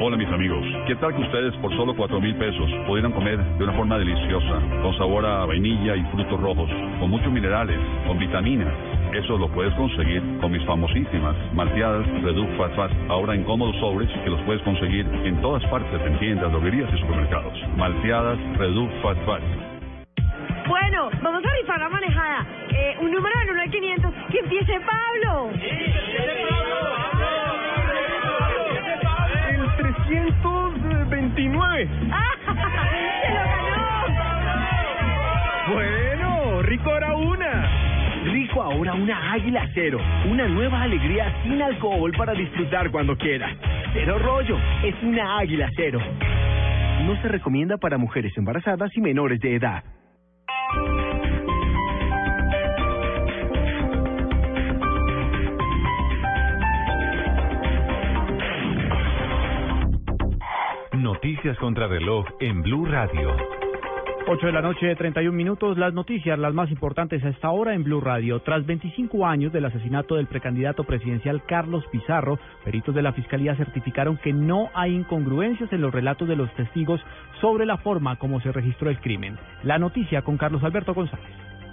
Hola mis amigos, ¿qué tal que ustedes por solo cuatro mil pesos pudieran comer de una forma deliciosa, con sabor a vainilla y frutos rojos, con muchos minerales, con vitaminas? Eso lo puedes conseguir con mis famosísimas malteadas Reduc Fast Fast, ahora en cómodos sobres que los puedes conseguir en todas partes, en tiendas, droguerías y supermercados. Malteadas Reduc Fast Fast. Bueno, vamos a rifar la manejada. Eh, un número de uno al quinientos. ¡Que empiece Pablo! ¡Sí, que empiece Pablo! ¡El trescientos veintinueve! ¡Ah! ¡Se lo ganó! Bueno, rico ahora una. Rico ahora una Águila Cero. Una nueva alegría sin alcohol para disfrutar cuando quieras. Cero rollo, es una Águila Cero. No se recomienda para mujeres embarazadas y menores de edad. Noticias contra reloj en Blu Radio. ocho de la noche, treinta y un minutos. Las noticias, las más importantes hasta ahora en Blu Radio. Tras veinticinco años del asesinato del precandidato presidencial Carlos Pizarro, peritos de la Fiscalía certificaron que no hay incongruencias en los relatos de los testigos sobre la forma como se registró el crimen. La noticia con Carlos Alberto González.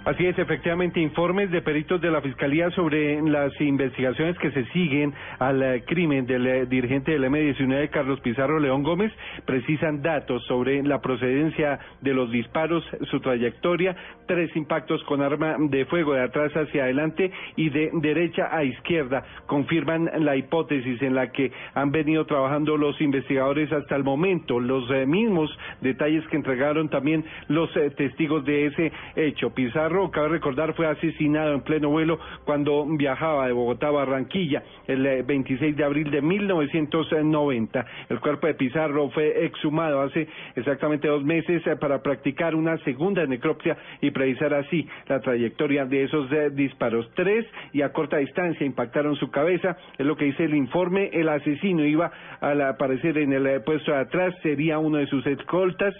Así es, efectivamente, informes de peritos de la Fiscalía sobre las investigaciones que se siguen al crimen del dirigente del eme diecinueve, Carlos Pizarro León Gómez, precisan datos sobre la procedencia de los disparos, su trayectoria, tres impactos con arma de fuego de atrás hacia adelante y de derecha a izquierda. Confirman la hipótesis en la que han venido trabajando los investigadores hasta el momento, los eh, mismos detalles que entregaron también los eh, testigos de ese hecho. Pizarro, cabe recordar, fue asesinado en pleno vuelo cuando viajaba de Bogotá a Barranquilla el veintiséis de abril de mil novecientos noventa. El cuerpo de Pizarro fue exhumado hace exactamente dos meses para practicar una segunda necropsia y precisar así la trayectoria de esos disparos. Tres y a corta distancia impactaron su cabeza, es lo que dice el informe. El asesino iba al aparecer en el puesto de atrás, sería uno de sus escoltas,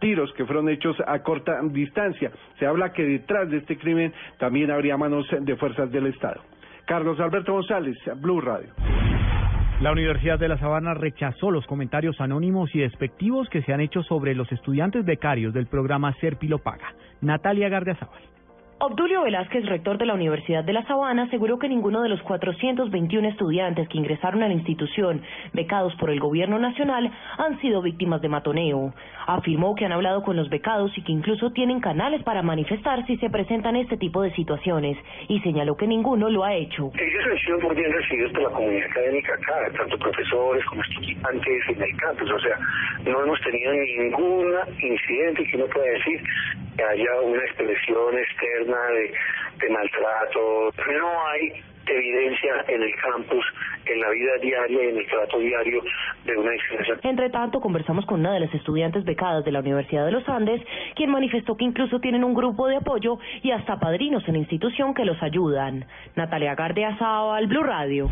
tiros que fueron hechos a corta distancia. Se habla que detrás de este crimen también habría manos de fuerzas del Estado. Carlos Alberto González, Blu Radio. La Universidad de La Sabana rechazó los comentarios anónimos y despectivos que se han hecho sobre los estudiantes becarios del programa Ser Pilo Paga. Natalia Gardiazabal. Obdulio Velázquez, rector de la Universidad de La Sabana, aseguró que ninguno de los cuatrocientos veintiuno estudiantes que ingresaron a la institución, becados por el gobierno nacional, han sido víctimas de matoneo. Afirmó que han hablado con los becados y que incluso tienen canales para manifestar si se presentan este tipo de situaciones, y señaló que ninguno lo ha hecho. Ellos han sido muy bien recibidos por la comunidad académica acá, tanto profesores como estudiantes en el campus. O sea, no hemos tenido ningún incidente que uno pueda decir que haya una expresión externa De, de maltrato. No hay evidencia en el campus, en la vida diaria y en el trato diario de una institución. Entre tanto, conversamos con una de las estudiantes becadas de la Universidad de los Andes, quien manifestó que incluso tienen un grupo de apoyo y hasta padrinos en la institución que los ayudan. Natalia Gardiazabal, Blu Radio.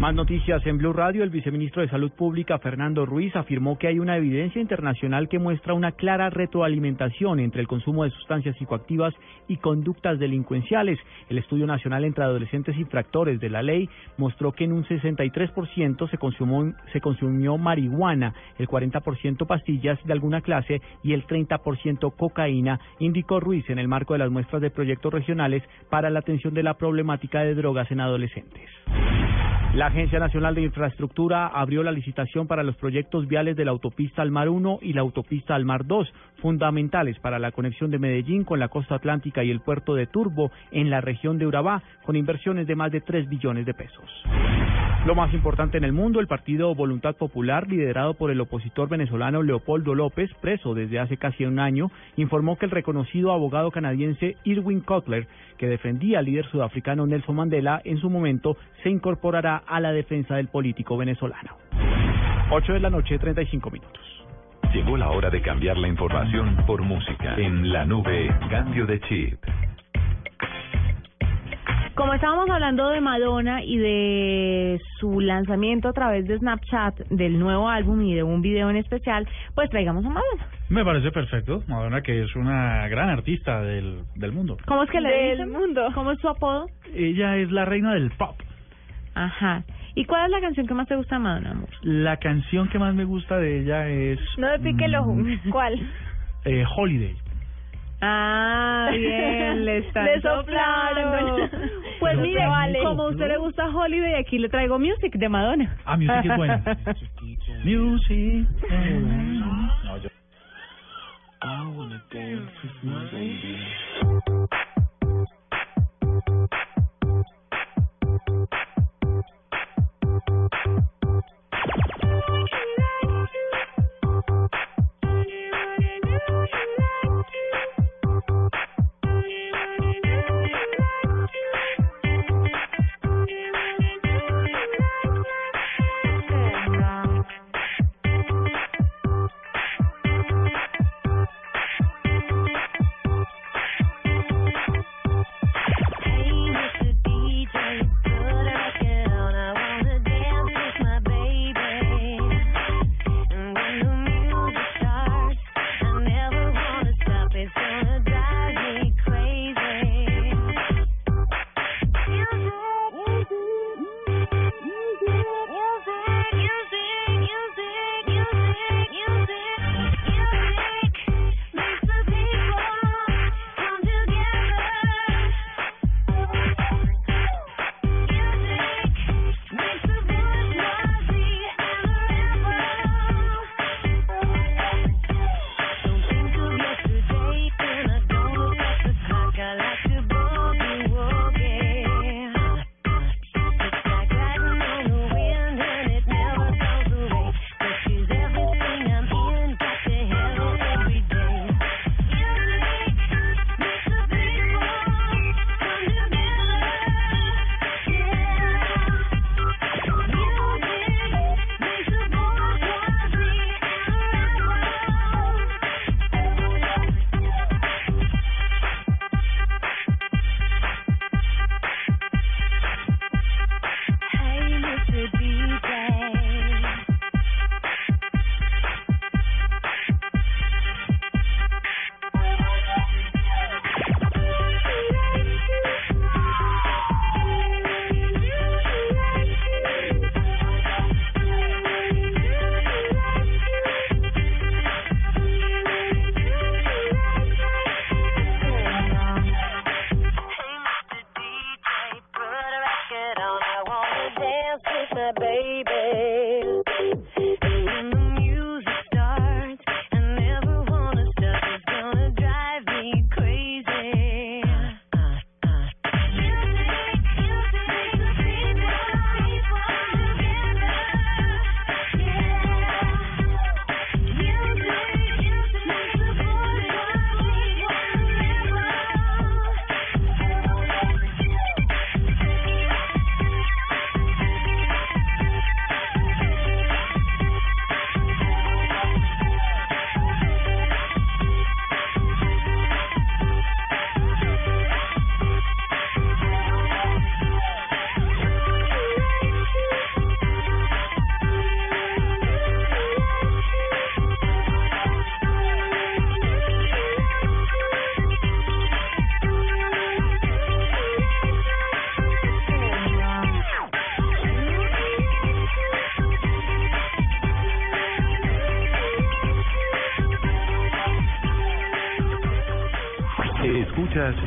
Más noticias en Blu Radio. El viceministro de Salud Pública, Fernando Ruiz, afirmó que hay una evidencia internacional que muestra una clara retroalimentación entre el consumo de sustancias psicoactivas y conductas delincuenciales. El estudio nacional entre adolescentes infractores de la ley mostró que en un sesenta y tres por ciento se consumió, se consumió marihuana, el cuarenta por ciento pastillas de alguna clase y el treinta por ciento cocaína, indicó Ruiz en el marco de las muestras de proyectos regionales para la atención de la problemática de drogas en adolescentes. La Agencia Nacional de Infraestructura abrió la licitación para los proyectos viales de la autopista Almar uno y la autopista Almar dos, fundamentales para la conexión de Medellín con la costa atlántica y el puerto de Turbo en la región de Urabá, con inversiones de más de tres billones de pesos. Lo más importante en el mundo, el partido Voluntad Popular, liderado por el opositor venezolano Leopoldo López, preso desde hace casi un año, informó que el reconocido abogado canadiense Irwin Cutler, que defendía al líder sudafricano Nelson Mandela, en su momento se incorporará a la defensa del político venezolano. ocho de la noche, treinta y cinco minutos. Llegó la hora de cambiar la información por música. En La Nube, cambio de chip. Como estábamos hablando de Madonna y de su lanzamiento a través de Snapchat del nuevo álbum y de un video en especial, pues traigamos a Madonna. Me parece perfecto. Madonna, que es una gran artista del, del mundo. ¿Cómo es que le dicen? Del mundo. ¿Cómo es su apodo? Ella es la reina del pop. Ajá. ¿Y cuál es la canción que más te gusta de Madonna, amor? La canción que más me gusta de ella es... No me pique el ojo. ¿Cuál? Eh, Holiday. Ah, bien, le están le soplaron. Pues no, mire, vale, como a usted le gusta Holiday, aquí le traigo Music de Madonna. Ah, Music es buena. Music. No, yo... I wanna dance with my baby.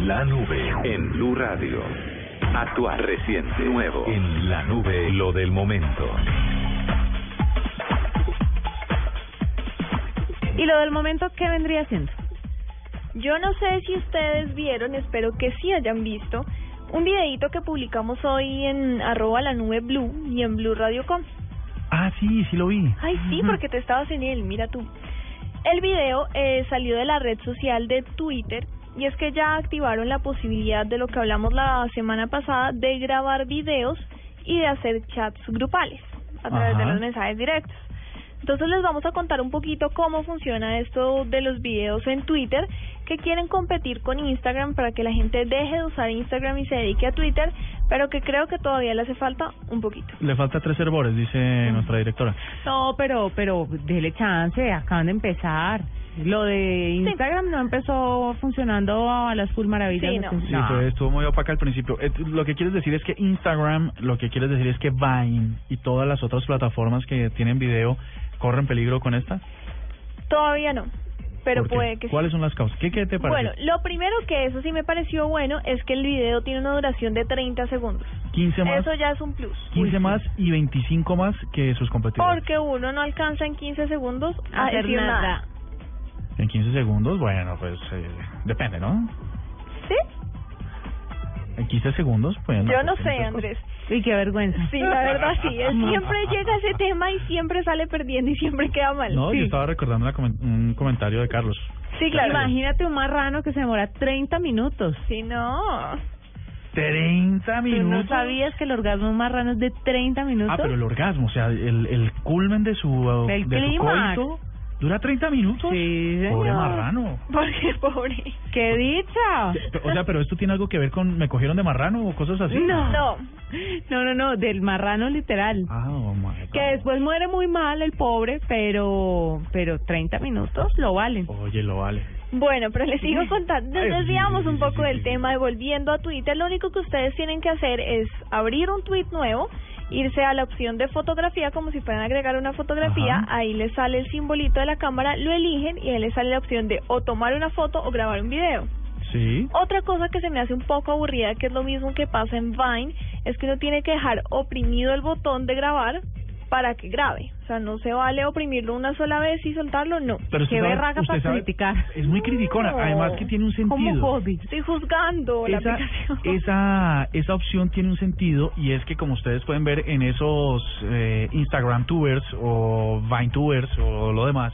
La Nube en Blu Radio. Actual, reciente, nuevo. En La Nube, lo del momento. ¿Y lo del momento qué vendría siendo? Yo no sé si ustedes vieron, espero que sí hayan visto, un videíto que publicamos hoy en arroba La Nube Blu y en Blu Radio punto com. Ah, sí, sí lo vi. Ay, sí, porque te estabas en él, mira tú. El video eh, salió de la red social de Twitter, y es que ya activaron la posibilidad de lo que hablamos la semana pasada, de grabar videos y de hacer chats grupales a través, ajá, de los mensajes directos. Entonces les vamos a contar un poquito cómo funciona esto de los videos en Twitter, que quieren competir con Instagram para que la gente deje de usar Instagram y se dedique a Twitter, pero que creo que todavía le hace falta un poquito. Le falta tres servidores, dice nuestra directora. No, pero, pero déle chance, acaban de empezar. Lo de Instagram sí. no empezó funcionando a las full maravillas. Sí, no. Sí, no. Entonces estuvo muy opaca al principio. Lo que quieres decir es que Instagram, lo que quieres decir es que Vine y todas las otras plataformas que tienen video, ¿corren peligro con esta? Todavía no, pero puede que sí. ¿Cuáles son las causas? ¿Qué, qué te parece? Bueno, lo primero que eso sí me pareció bueno es que el video tiene una duración de treinta segundos. quince más. Eso ya es un plus. quince más y veinticinco más que sus competidores. Porque uno no alcanza en quince segundos a hacer nada. nada. En quince segundos, bueno, pues eh, depende, ¿no? ¿Sí? En quince segundos, pues... Yo no sé, Andrés. Y qué vergüenza. Sí, la verdad sí. Él siempre llega a ese tema y siempre sale perdiendo y siempre queda mal. No, sí. Yo estaba recordando la coment- un comentario de Carlos. Sí, claro. Imagínate un marrano que se demora treinta minutos. Sí, no... treinta minutos. ¿Tú no sabías que el orgasmo marrano es de treinta minutos? Ah, pero el orgasmo, o sea, el, el culmen de su... El de clímax. Su coito, ¿dura treinta minutos? Sí, señor. Pobre marrano. ¿Por qué, pobre? ¡Qué dicha! O sea, ¿pero esto tiene algo que ver con me cogieron de marrano o cosas así? No, no, no, no, no del marrano literal. Ah, oh my God. Que después muere muy mal el pobre, pero pero treinta minutos lo valen. Oye, lo vale. Bueno, pero les sigo contando, nos desviamos un poco del tema, y volviendo a Twitter, lo único que ustedes tienen que hacer es abrir un tweet nuevo, irse a la opción de fotografía, como si fueran agregar una fotografía, ajá, ahí les sale el simbolito de la cámara, lo eligen y ahí les sale la opción de o tomar una foto o grabar un video. Sí. Otra cosa que se me hace un poco aburrida, que es lo mismo que pasa en Vine, es que uno tiene que dejar oprimido el botón de grabar para que grabe. O sea, no se vale oprimirlo una sola vez y soltarlo, no. Pero qué berraca para sabe, criticar. Es muy criticona, no, además que tiene un sentido. Como hobby. Estoy juzgando esa, la aplicación. Esa, esa opción tiene un sentido, y es que como ustedes pueden ver en esos eh, Instagram tubers o Vine tubers o lo demás,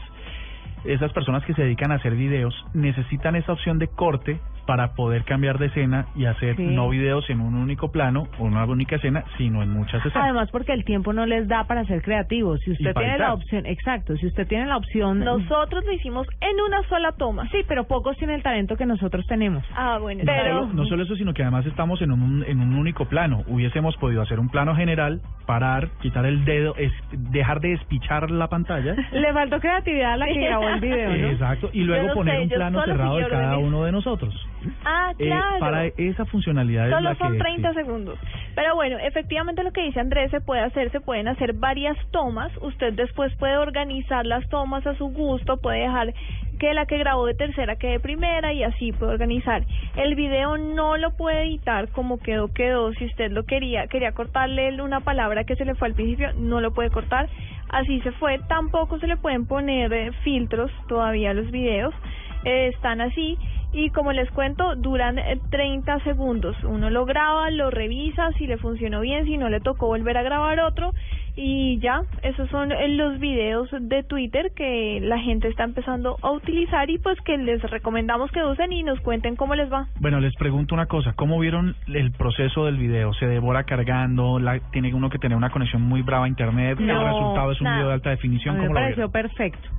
esas personas que se dedican a hacer videos necesitan esa opción de corte para poder cambiar de escena y hacer, sí, no videos en un único plano o una única escena, sino en muchas escenas. Además, porque el tiempo no les da para ser creativos. Si usted tiene la opción, exacto, si usted tiene la opción... Nosotros lo hicimos en una sola toma. Sí, pero pocos tienen el talento que nosotros tenemos. Ah, bueno. Pero... No, no solo eso, sino que además estamos en un, en un único plano. Hubiésemos podido hacer un plano general, parar, quitar el dedo, es, dejar de espichar la pantalla. Le faltó creatividad a la que grabó el video, ¿no? Exacto, y luego no poner sé, un plano cerrado de cada uno de nosotros. Ah, claro. Eh, para esa funcionalidad solo es la son que, treinta segundos. Pero bueno, efectivamente lo que dice Andrés, se puede hacer, se pueden hacer varias tomas. Usted después puede organizar las tomas a su gusto, puede dejar que la que grabó de tercera quede primera y así puede organizar. El video no lo puede editar como quedó, quedó. Si usted lo quería, quería cortarle una palabra que se le fue al principio, no lo puede cortar. Así se fue. Tampoco se le pueden poner eh, filtros todavía a los videos. Eh, están así. Y como les cuento, duran treinta segundos. Uno lo graba, lo revisa, si le funcionó bien, si no le tocó volver a grabar otro. Y ya, esos son los videos de Twitter que la gente está empezando a utilizar y pues que les recomendamos que usen y nos cuenten cómo les va. Bueno, les pregunto una cosa, ¿cómo vieron el proceso del video? ¿Se devora cargando? La, ¿Tiene uno que tener una conexión muy brava a internet? No, ¿el resultado es un nada. video de alta definición? A mí me pareció perfecto.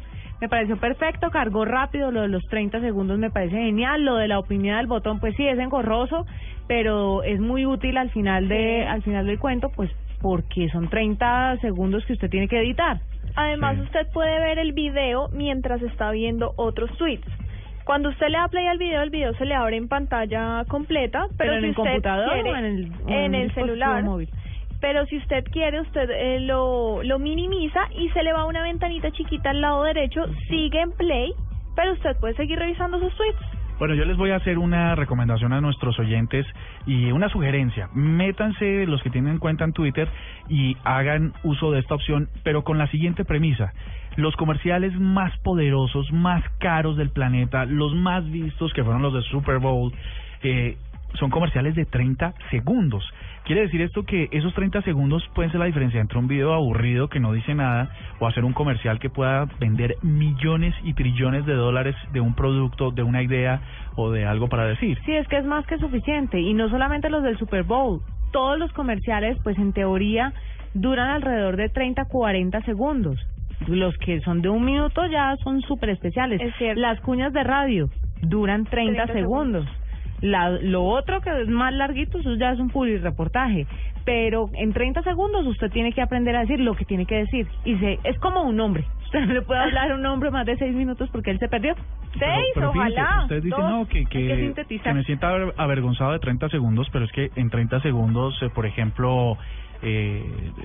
Me pareció perfecto, cargó rápido, lo de los treinta segundos me parece genial, lo de la opinión del botón, pues sí, es engorroso, pero es muy útil al final de, sí. al final del cuento, pues porque son treinta segundos que usted tiene que editar. Además, sí. usted puede ver el video mientras está viendo otros tweets. Cuando usted le da play al video, el video se le abre en pantalla completa, pero, pero en si el usted computador quiere, o en el, o en en el celular móvil. Pero si usted quiere, usted eh, lo, lo minimiza y se le va una ventanita chiquita al lado derecho, sigue en play, pero usted puede seguir revisando sus tweets. Bueno, yo les voy a hacer una recomendación a nuestros oyentes y una sugerencia. Métanse los que tienen cuenta en Twitter y hagan uso de esta opción, pero con la siguiente premisa. Los comerciales más poderosos, más caros del planeta, los más vistos, que fueron los de Super Bowl, eh, son comerciales de treinta segundos. Quiere decir esto que esos treinta segundos pueden ser la diferencia entre un video aburrido que no dice nada o hacer un comercial que pueda vender millones y trillones de dólares de un producto, de una idea o de algo para decir. Sí, es que es más que suficiente. Y no solamente los del Super Bowl. Todos los comerciales, pues en teoría, duran alrededor de treinta, cuarenta segundos. Los que son de un minuto ya son súper especiales. Es cierto. Las cuñas de radio duran treinta, treinta segundos. segundos. La, lo otro que es más larguito, eso ya es un publirreportaje, pero en treinta segundos usted tiene que aprender a decir lo que tiene que decir, y se, es como un hombre, usted no le puede hablar a un hombre más de seis minutos porque él se perdió. Pero, seis, pero ojalá. Fíjense, ustedes dicen, dos, no, que, que, que, que me sienta avergonzado de treinta segundos, pero es que en treinta segundos, eh, por ejemplo... Eh,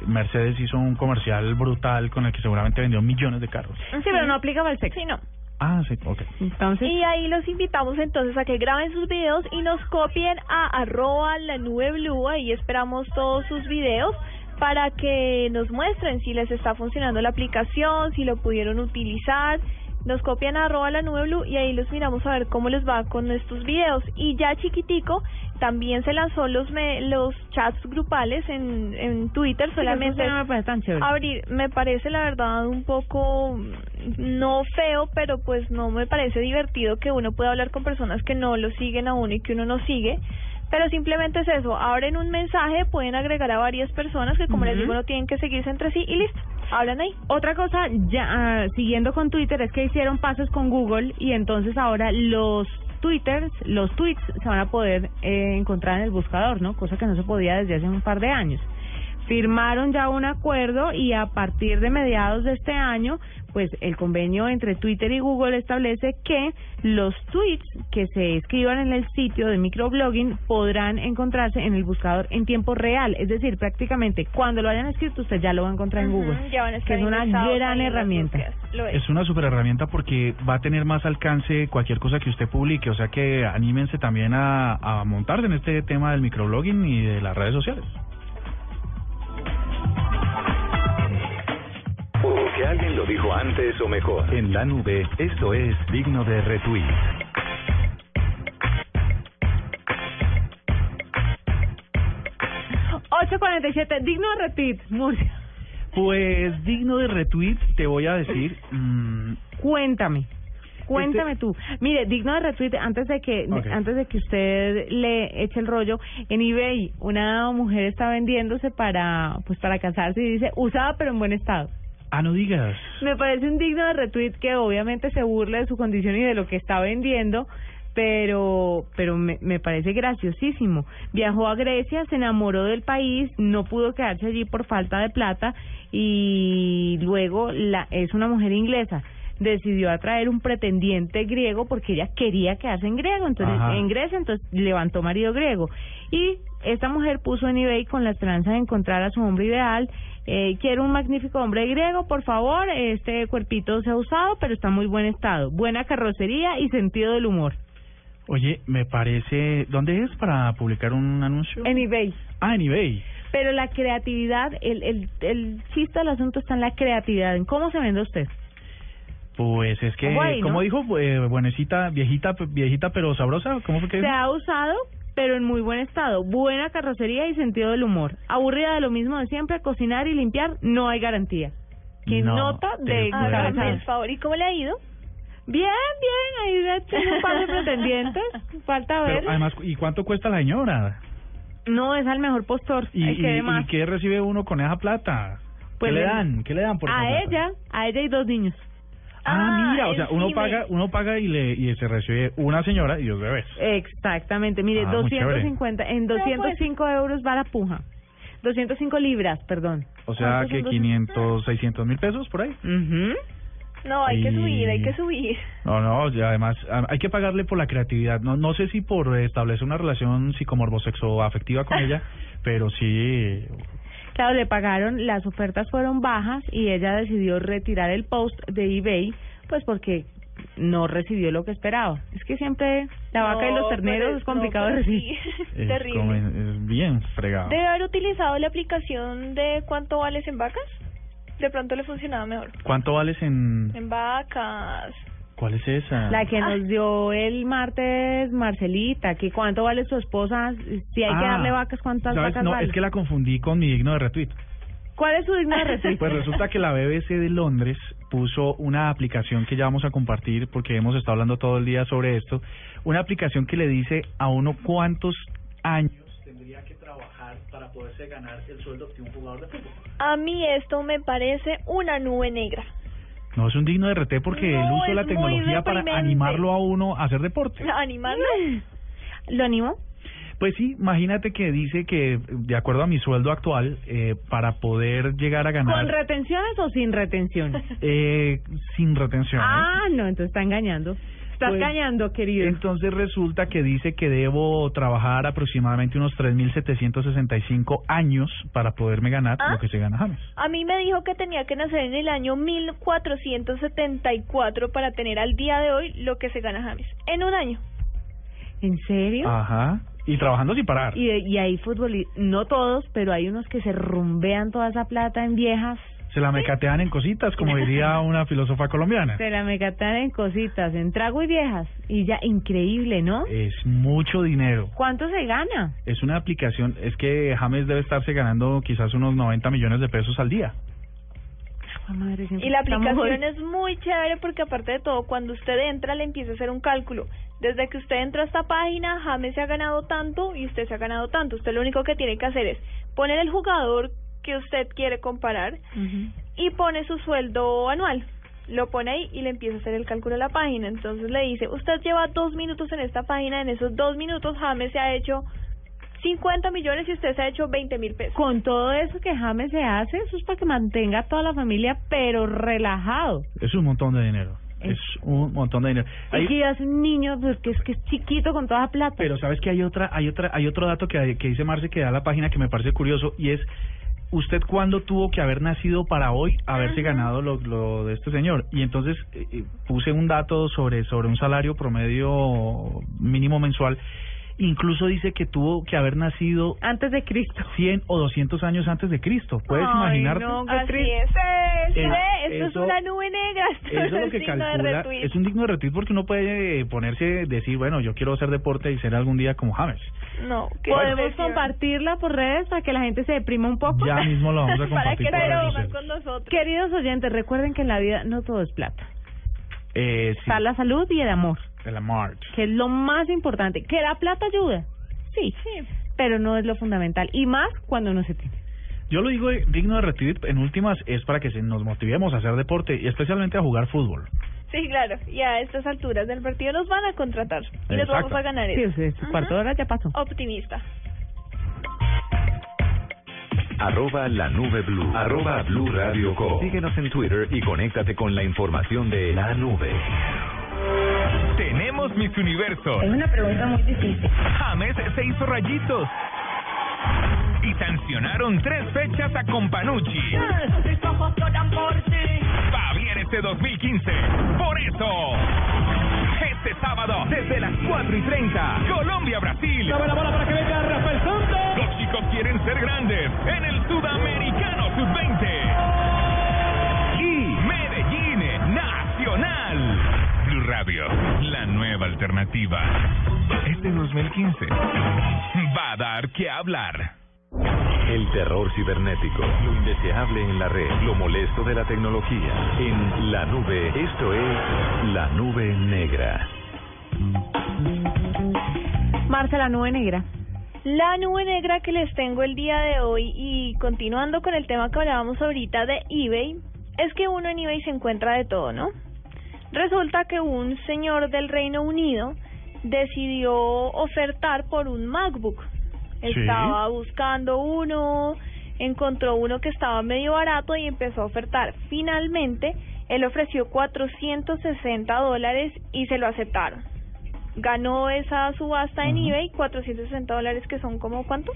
Mercedes hizo un comercial brutal con el que seguramente vendió millones de carros. Sí, pero no aplica para el sexo. Sí, no. Ah, sí, ok. Entonces, y ahí los invitamos entonces a que graben sus videos y nos copien a arroba la nube blue. Ahí esperamos todos sus videos para que nos muestren si les está funcionando la aplicación, si lo pudieron utilizar. Nos copian a arroba la nube blue y ahí los miramos a ver cómo les va con nuestros videos. Y ya chiquitico, también se lanzó los me, los chats grupales en, en Twitter. Solamente sí, no me parece tan chévere. Abrir, me parece la verdad un poco, no feo, pero pues no me parece divertido que uno pueda hablar con personas que no lo siguen a uno y que uno no sigue. Pero simplemente es eso, abren un mensaje, pueden agregar a varias personas que, como uh-huh. les digo, no tienen que seguirse entre sí y listo, hablan ahí. Otra cosa, ya uh, siguiendo con Twitter, es que hicieron pasos con Google y entonces ahora los Twitters, los tweets se van a poder eh, encontrar en el buscador, ¿no? Cosa que no se podía desde hace un par de años. Firmaron ya un acuerdo y a partir de mediados de este año, pues el convenio entre Twitter y Google establece que los tweets que se escriban en el sitio de microblogging podrán encontrarse en el buscador en tiempo real. Es decir, prácticamente cuando lo hayan escrito usted ya lo va a encontrar en uh-huh, Google, ya van a estar, que es una gran herramienta. Es. es una super herramienta porque va a tener más alcance cualquier cosa que usted publique, o sea que anímense también a, a montarse en este tema del microblogging y de las redes sociales. Que alguien lo dijo antes o mejor. En la nube, esto es digno de retweet. ocho cuarenta y siete, digno de retweet, Murcia. Pues digno de retweet, te voy a decir. Mmm, cuéntame, cuéntame este... tú. Mire, digno de retweet, antes de que okay. antes de que usted le eche el rollo, en eBay una mujer está vendiéndose para pues para casarse y dice usada pero en buen estado. Ah, no digas. Me parece un digno de retweet que obviamente se burla de su condición y de lo que está vendiendo, pero pero me, me parece graciosísimo. Viajó a Grecia, se enamoró del país, no pudo quedarse allí por falta de plata y luego la es una mujer inglesa. Decidió atraer un pretendiente griego porque ella quería quedarse en griego, entonces Ajá. en Grecia, entonces levantó marido griego. Y esta mujer puso en eBay con la esperanza de encontrar a su hombre ideal. Eh, quiero un magnífico hombre griego, por favor, este cuerpito se ha usado, pero está en muy buen estado, buena carrocería y sentido del humor. Oye, me parece... ¿Dónde es para publicar un anuncio? En eBay. Ah, en eBay. Pero la creatividad, el, el, el chiste del asunto está en la creatividad, en cómo se vende usted. Pues es que, guay, ¿no? Como dijo, eh, buenecita, viejita, viejita pero sabrosa, ¿cómo fue que dijo? Se ha usado... pero en muy buen estado, buena carrocería y sentido del humor. Aburrida de lo mismo de siempre, cocinar y limpiar, no hay garantía. ¿Qué no, nota de por favor? ¿Y cómo le ha ido? Bien, bien, ahí tengo un par de pretendientes, falta ver. Pero además, ¿y cuánto cuesta la señora? No, es al mejor postor. ¿Y, y, que ¿y qué recibe uno con esa plata? Pues ¿Qué le dan? ¿Qué le dan por A ella, plata? A ella y dos niños. Ah, ah, mira, o sea, uno eBay. paga uno paga y le y se recibe una señora y dos bebés. Exactamente, mire, ah, doscientos cincuenta, en doscientos cinco euros va la puja, doscientas cinco libras, perdón. O sea, que quinientos, seiscientos mil pesos por ahí. Uh-huh. No, hay y... que subir, hay que subir. No, no, y además hay que pagarle por la creatividad, no no sé si por establecer una relación psicomorbo-sexo-afectiva con ella, pero sí... Claro, le pagaron, las ofertas fueron bajas y ella decidió retirar el post de eBay, pues porque no recibió lo que esperaba. Es que siempre la vaca no, y los terneros es complicado no, de recibir. Es terrible. Como, es bien fregado. ¿Debe haber utilizado la aplicación de cuánto vales en vacas? De pronto le funcionaba mejor. ¿Cuánto vales en...? En vacas. ¿Cuál es esa? La que ah. nos dio el martes Marcelita, que cuánto vale su esposa, si hay ah, que darle vacas, cuántas ¿sabes? vacas no, vale. Es que la confundí con mi digno de retweet. ¿Cuál es su digno de retweet? Pues resulta que la B B C de Londres puso una aplicación que ya vamos a compartir porque hemos estado hablando todo el día sobre esto, una aplicación que le dice a uno cuántos años tendría que trabajar para poderse ganar el sueldo de un jugador de fútbol. A mí esto me parece una nube negra. No, es un digno de R T porque no, él usa la tecnología para animarlo a uno a hacer deporte. ¿Animarlo? ¿Lo animo? Pues sí, imagínate que dice que, de acuerdo a mi sueldo actual, eh, para poder llegar a ganar... ¿Con retenciones o sin retenciones? Eh, sin retenciones. Ah, no, entonces está engañando. Estás pues, engañando, querido. Entonces resulta que dice que debo trabajar aproximadamente unos tres mil setecientos sesenta y cinco años para poderme ganar ¿Ah? lo que se gana James. A mí me dijo que tenía que nacer en el año mil cuatrocientos setenta y cuatro para tener al día de hoy lo que se gana James. En un año. ¿En serio? Ajá. Y trabajando sin parar. Y, y hay futbolistas, no todos, pero hay unos que se rumbean toda esa plata en viejas. Se la mecatean en cositas, como diría una filósofa colombiana. Se la mecatean en cositas, en trago y viejas. Y ya, increíble, ¿no? Es mucho dinero. ¿Cuánto se gana? Es una aplicación, es que James debe estarse ganando quizás unos noventa millones de pesos al día. Madre, y la aplicación es muy chévere porque aparte de todo, cuando usted entra le empieza a hacer un cálculo. Desde que usted entra a esta página, James se ha ganado tanto y usted se ha ganado tanto. Usted lo único que tiene que hacer es poner el jugador que usted quiere comparar uh-huh. y pone su sueldo anual. Lo pone ahí y le empieza a hacer el cálculo a la página. Entonces le dice, usted lleva dos minutos en esta página, en esos dos minutos James se ha hecho cincuenta millones y usted se ha hecho veinte mil pesos. Con todo eso que James se hace, eso es para que mantenga a toda la familia, pero relajado. Es un montón de dinero. Es, es un montón de dinero. Hay que es un niño que es que es chiquito con toda plata. Pero sabes que hay otra, hay otra, hay otro dato que que dice Marce que da la página que me parece curioso y es usted cuándo tuvo que haber nacido para hoy haberse Ajá. ganado lo, lo de este señor. Y entonces eh, puse un dato sobre sobre un salario promedio mínimo mensual. Incluso dice que tuvo que haber nacido antes de Cristo, cien o doscientos años antes de Cristo. Puedes Ay, imaginarte. No, así es, es, es, eso es una nube negra. Eso es lo que calcula. Es un digno de retweet porque uno puede ponerse, decir, bueno, yo quiero hacer deporte y ser algún día como James. No, podemos depresión. compartirla por redes para que la gente se deprima un poco. Ya mismo lo vamos a compartir. Para que se con nosotros. Queridos oyentes, recuerden que en la vida no todo es plata. Eh, sí. Está la salud y el amor. El amor. Que es lo más importante. ¿Que la plata ayuda? Sí, sí. Pero no es lo fundamental. Y más cuando no se tiene. Yo lo digo digno de retweet, en últimas, es para que se nos motivemos a hacer deporte y especialmente a jugar fútbol. Sí, claro. Y a estas alturas del partido nos van a contratar. Y Exacto. nos vamos a ganar eso. Sí, sí. Uh-huh. Cuarto de hora ya pasó. Optimista. Arroba la nube Blu. Arroba Blu Radio punto com. Síguenos en Twitter y conéctate con la información de la nube. Tenemos Miss Universo. Es una pregunta muy difícil. James se hizo rayitos. Y sancionaron tres fechas a Companucci. Yes, va bien este dos mil quince. Por eso, este sábado, desde las cuatro y treinta, Colombia-Brasil. Dame la bola para que venga Rafael Santos. Los chicos quieren ser grandes en el Sudamericano sub veinte. Y Medellín Nacional. Blu Radio, la nueva alternativa. Este dos mil quince va a dar que hablar. El terror cibernético, lo indeseable en la red, lo molesto de la tecnología. En La Nube, esto es La Nube Negra. Marta, La Nube Negra. La nube negra que les tengo el día de hoy y continuando con el tema que hablábamos ahorita de eBay, es que uno en eBay se encuentra de todo, ¿no? Resulta que un señor del Reino Unido decidió ofertar por un MacBook. Sí. Estaba buscando uno, encontró uno que estaba medio barato y empezó a ofertar. Finalmente, él ofreció cuatrocientos sesenta dólares y se lo aceptaron. Ganó esa subasta uh-huh. en eBay, cuatrocientos sesenta dólares que son como ¿cuánto?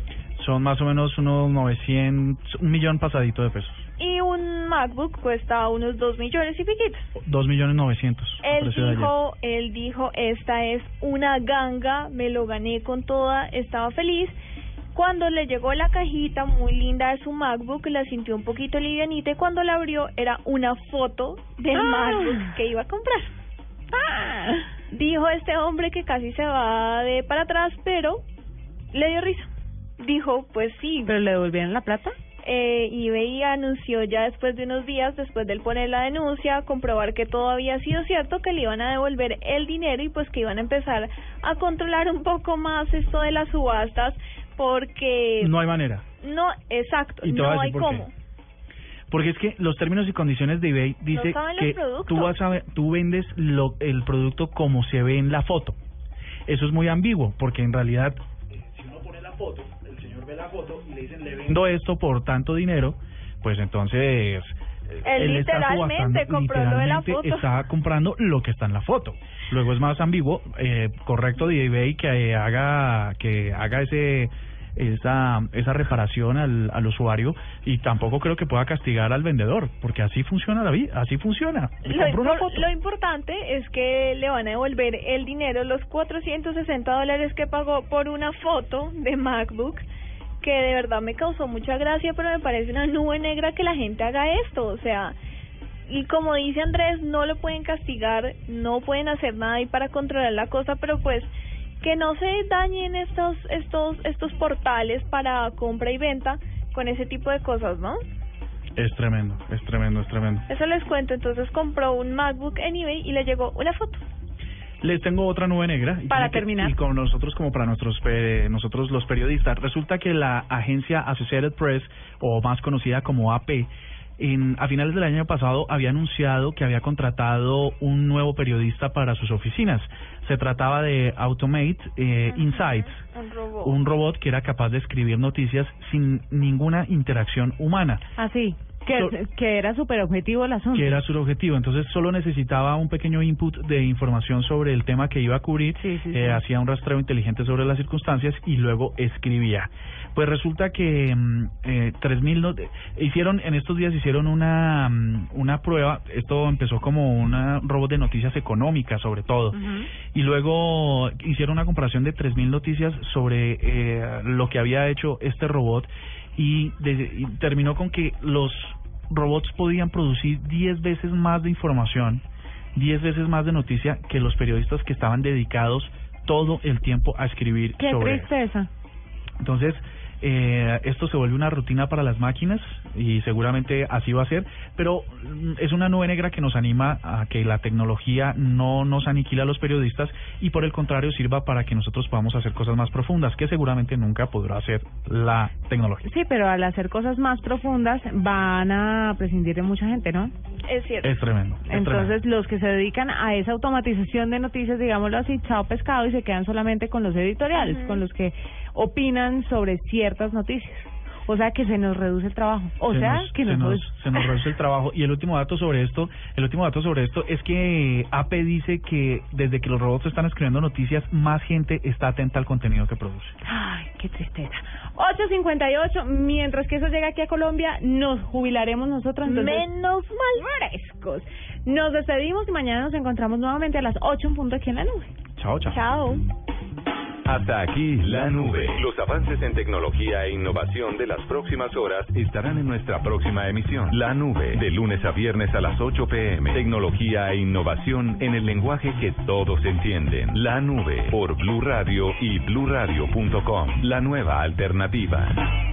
Son más o menos unos novecientos, un millón pasadito de pesos. y un MacBook cuesta unos dos millones y piquitos. dos millones novecientos. Él dijo, él dijo, esta es una ganga, me lo gané con toda, estaba feliz. Cuando le llegó la cajita muy linda de su MacBook, la sintió un poquito livianita y cuando la abrió era una foto del ah. MacBook que iba a comprar. Ah. Dijo este hombre que casi se va de para atrás, pero le dio risa. Dijo, pues sí. ¿Pero le devolvieron la plata? Eh, eBay anunció ya después de unos días, después de él poner la denuncia, comprobar que todo había sido cierto, que le iban a devolver el dinero y pues que iban a empezar a controlar un poco más esto de las subastas porque... No hay manera. No, exacto, no hay cómo. Qué. Porque es que los términos y condiciones de eBay dice no que tú, vas a, tú vendes lo, el producto como se ve en la foto. Eso es muy ambiguo porque en realidad... Si uno pone la foto... la foto y le dicen le vendo esto por tanto dinero, pues entonces él, él literalmente compró lo de la foto, estaba comprando lo que está en la foto. Luego es más ambiguo, eh, correcto de eBay que eh, haga que haga ese esa esa reparación al, al usuario y tampoco creo que pueda castigar al vendedor porque así funciona la vida, así funciona. Lo, una foto. Lo importante es que le van a devolver el dinero, los cuatrocientos sesenta dólares que pagó por una foto de MacBook. Que de verdad me causó mucha gracia, pero me parece una nube negra que la gente haga esto, o sea, y como dice Andrés, no lo pueden castigar, no pueden hacer nada ahí para controlar la cosa, pero pues que no se dañen estos estos estos portales para compra y venta con ese tipo de cosas, ¿no? Es tremendo, es tremendo, es tremendo. Eso les cuento, entonces compró un MacBook en eBay y le llegó una foto. Les tengo otra nube negra. Para terminar. Y con nosotros, como para nuestros eh, nosotros los periodistas, resulta que la agencia Associated Press, o más conocida como A P, en, a finales del año pasado había anunciado que había contratado un nuevo periodista para sus oficinas. Se trataba de Automate eh, uh-huh. Insights, un robot. un robot que era capaz de escribir noticias sin ninguna interacción humana. Así. Que, que era súper objetivo el asunto. Que era su objetivo, entonces solo necesitaba un pequeño input de información sobre el tema que iba a cubrir, sí, sí, eh, sí. hacía un rastreo inteligente sobre las circunstancias y luego escribía. Pues resulta que eh, tres mil no, hicieron, en estos días hicieron una, una prueba, esto empezó como un robot de noticias económicas sobre todo, uh-huh. y luego hicieron una comparación de tres mil noticias sobre eh, lo que había hecho este robot. Y, de, y terminó con que los robots podían producir diez veces más de información, diez veces más de noticia que los periodistas que estaban dedicados todo el tiempo a escribir Qué sobre tristeza. Eso. Entonces, eh, esto se vuelve una rutina para las máquinas y seguramente así va a ser, pero es una nube negra que nos anima a que la tecnología no nos aniquila a los periodistas y por el contrario sirva para que nosotros podamos hacer cosas más profundas, que seguramente nunca podrá hacer la tecnología. Sí, pero al hacer cosas más profundas van a prescindir de mucha gente, ¿no? Es cierto. Es tremendo. Es Entonces tremendo. Los que se dedican a esa automatización de noticias, digámoslo así, chao pescado, y se quedan solamente con los editoriales, uh-huh. con los que opinan sobre ciertas noticias. O sea, que se nos reduce el trabajo. O se sea, nos, que se nos, se nos reduce el trabajo. Y el último dato sobre esto, el último dato sobre esto es que A P dice que desde que los robots están escribiendo noticias, más gente está atenta al contenido que produce. Ay, qué tristeza. ocho cincuenta y ocho, mientras que eso llega aquí a Colombia, nos jubilaremos nosotros. Entonces... Menos mal frescos. Nos despedimos y mañana nos encontramos nuevamente a las ocho en punto aquí en La Nube. Chao, chao. Chao. Hasta aquí La Nube. Los avances en tecnología e innovación de las próximas horas estarán en nuestra próxima emisión. La Nube, de lunes a viernes a las ocho pm. Tecnología e innovación en el lenguaje que todos entienden. La Nube, por Blu Radio y Blu Radio punto com. La nueva alternativa.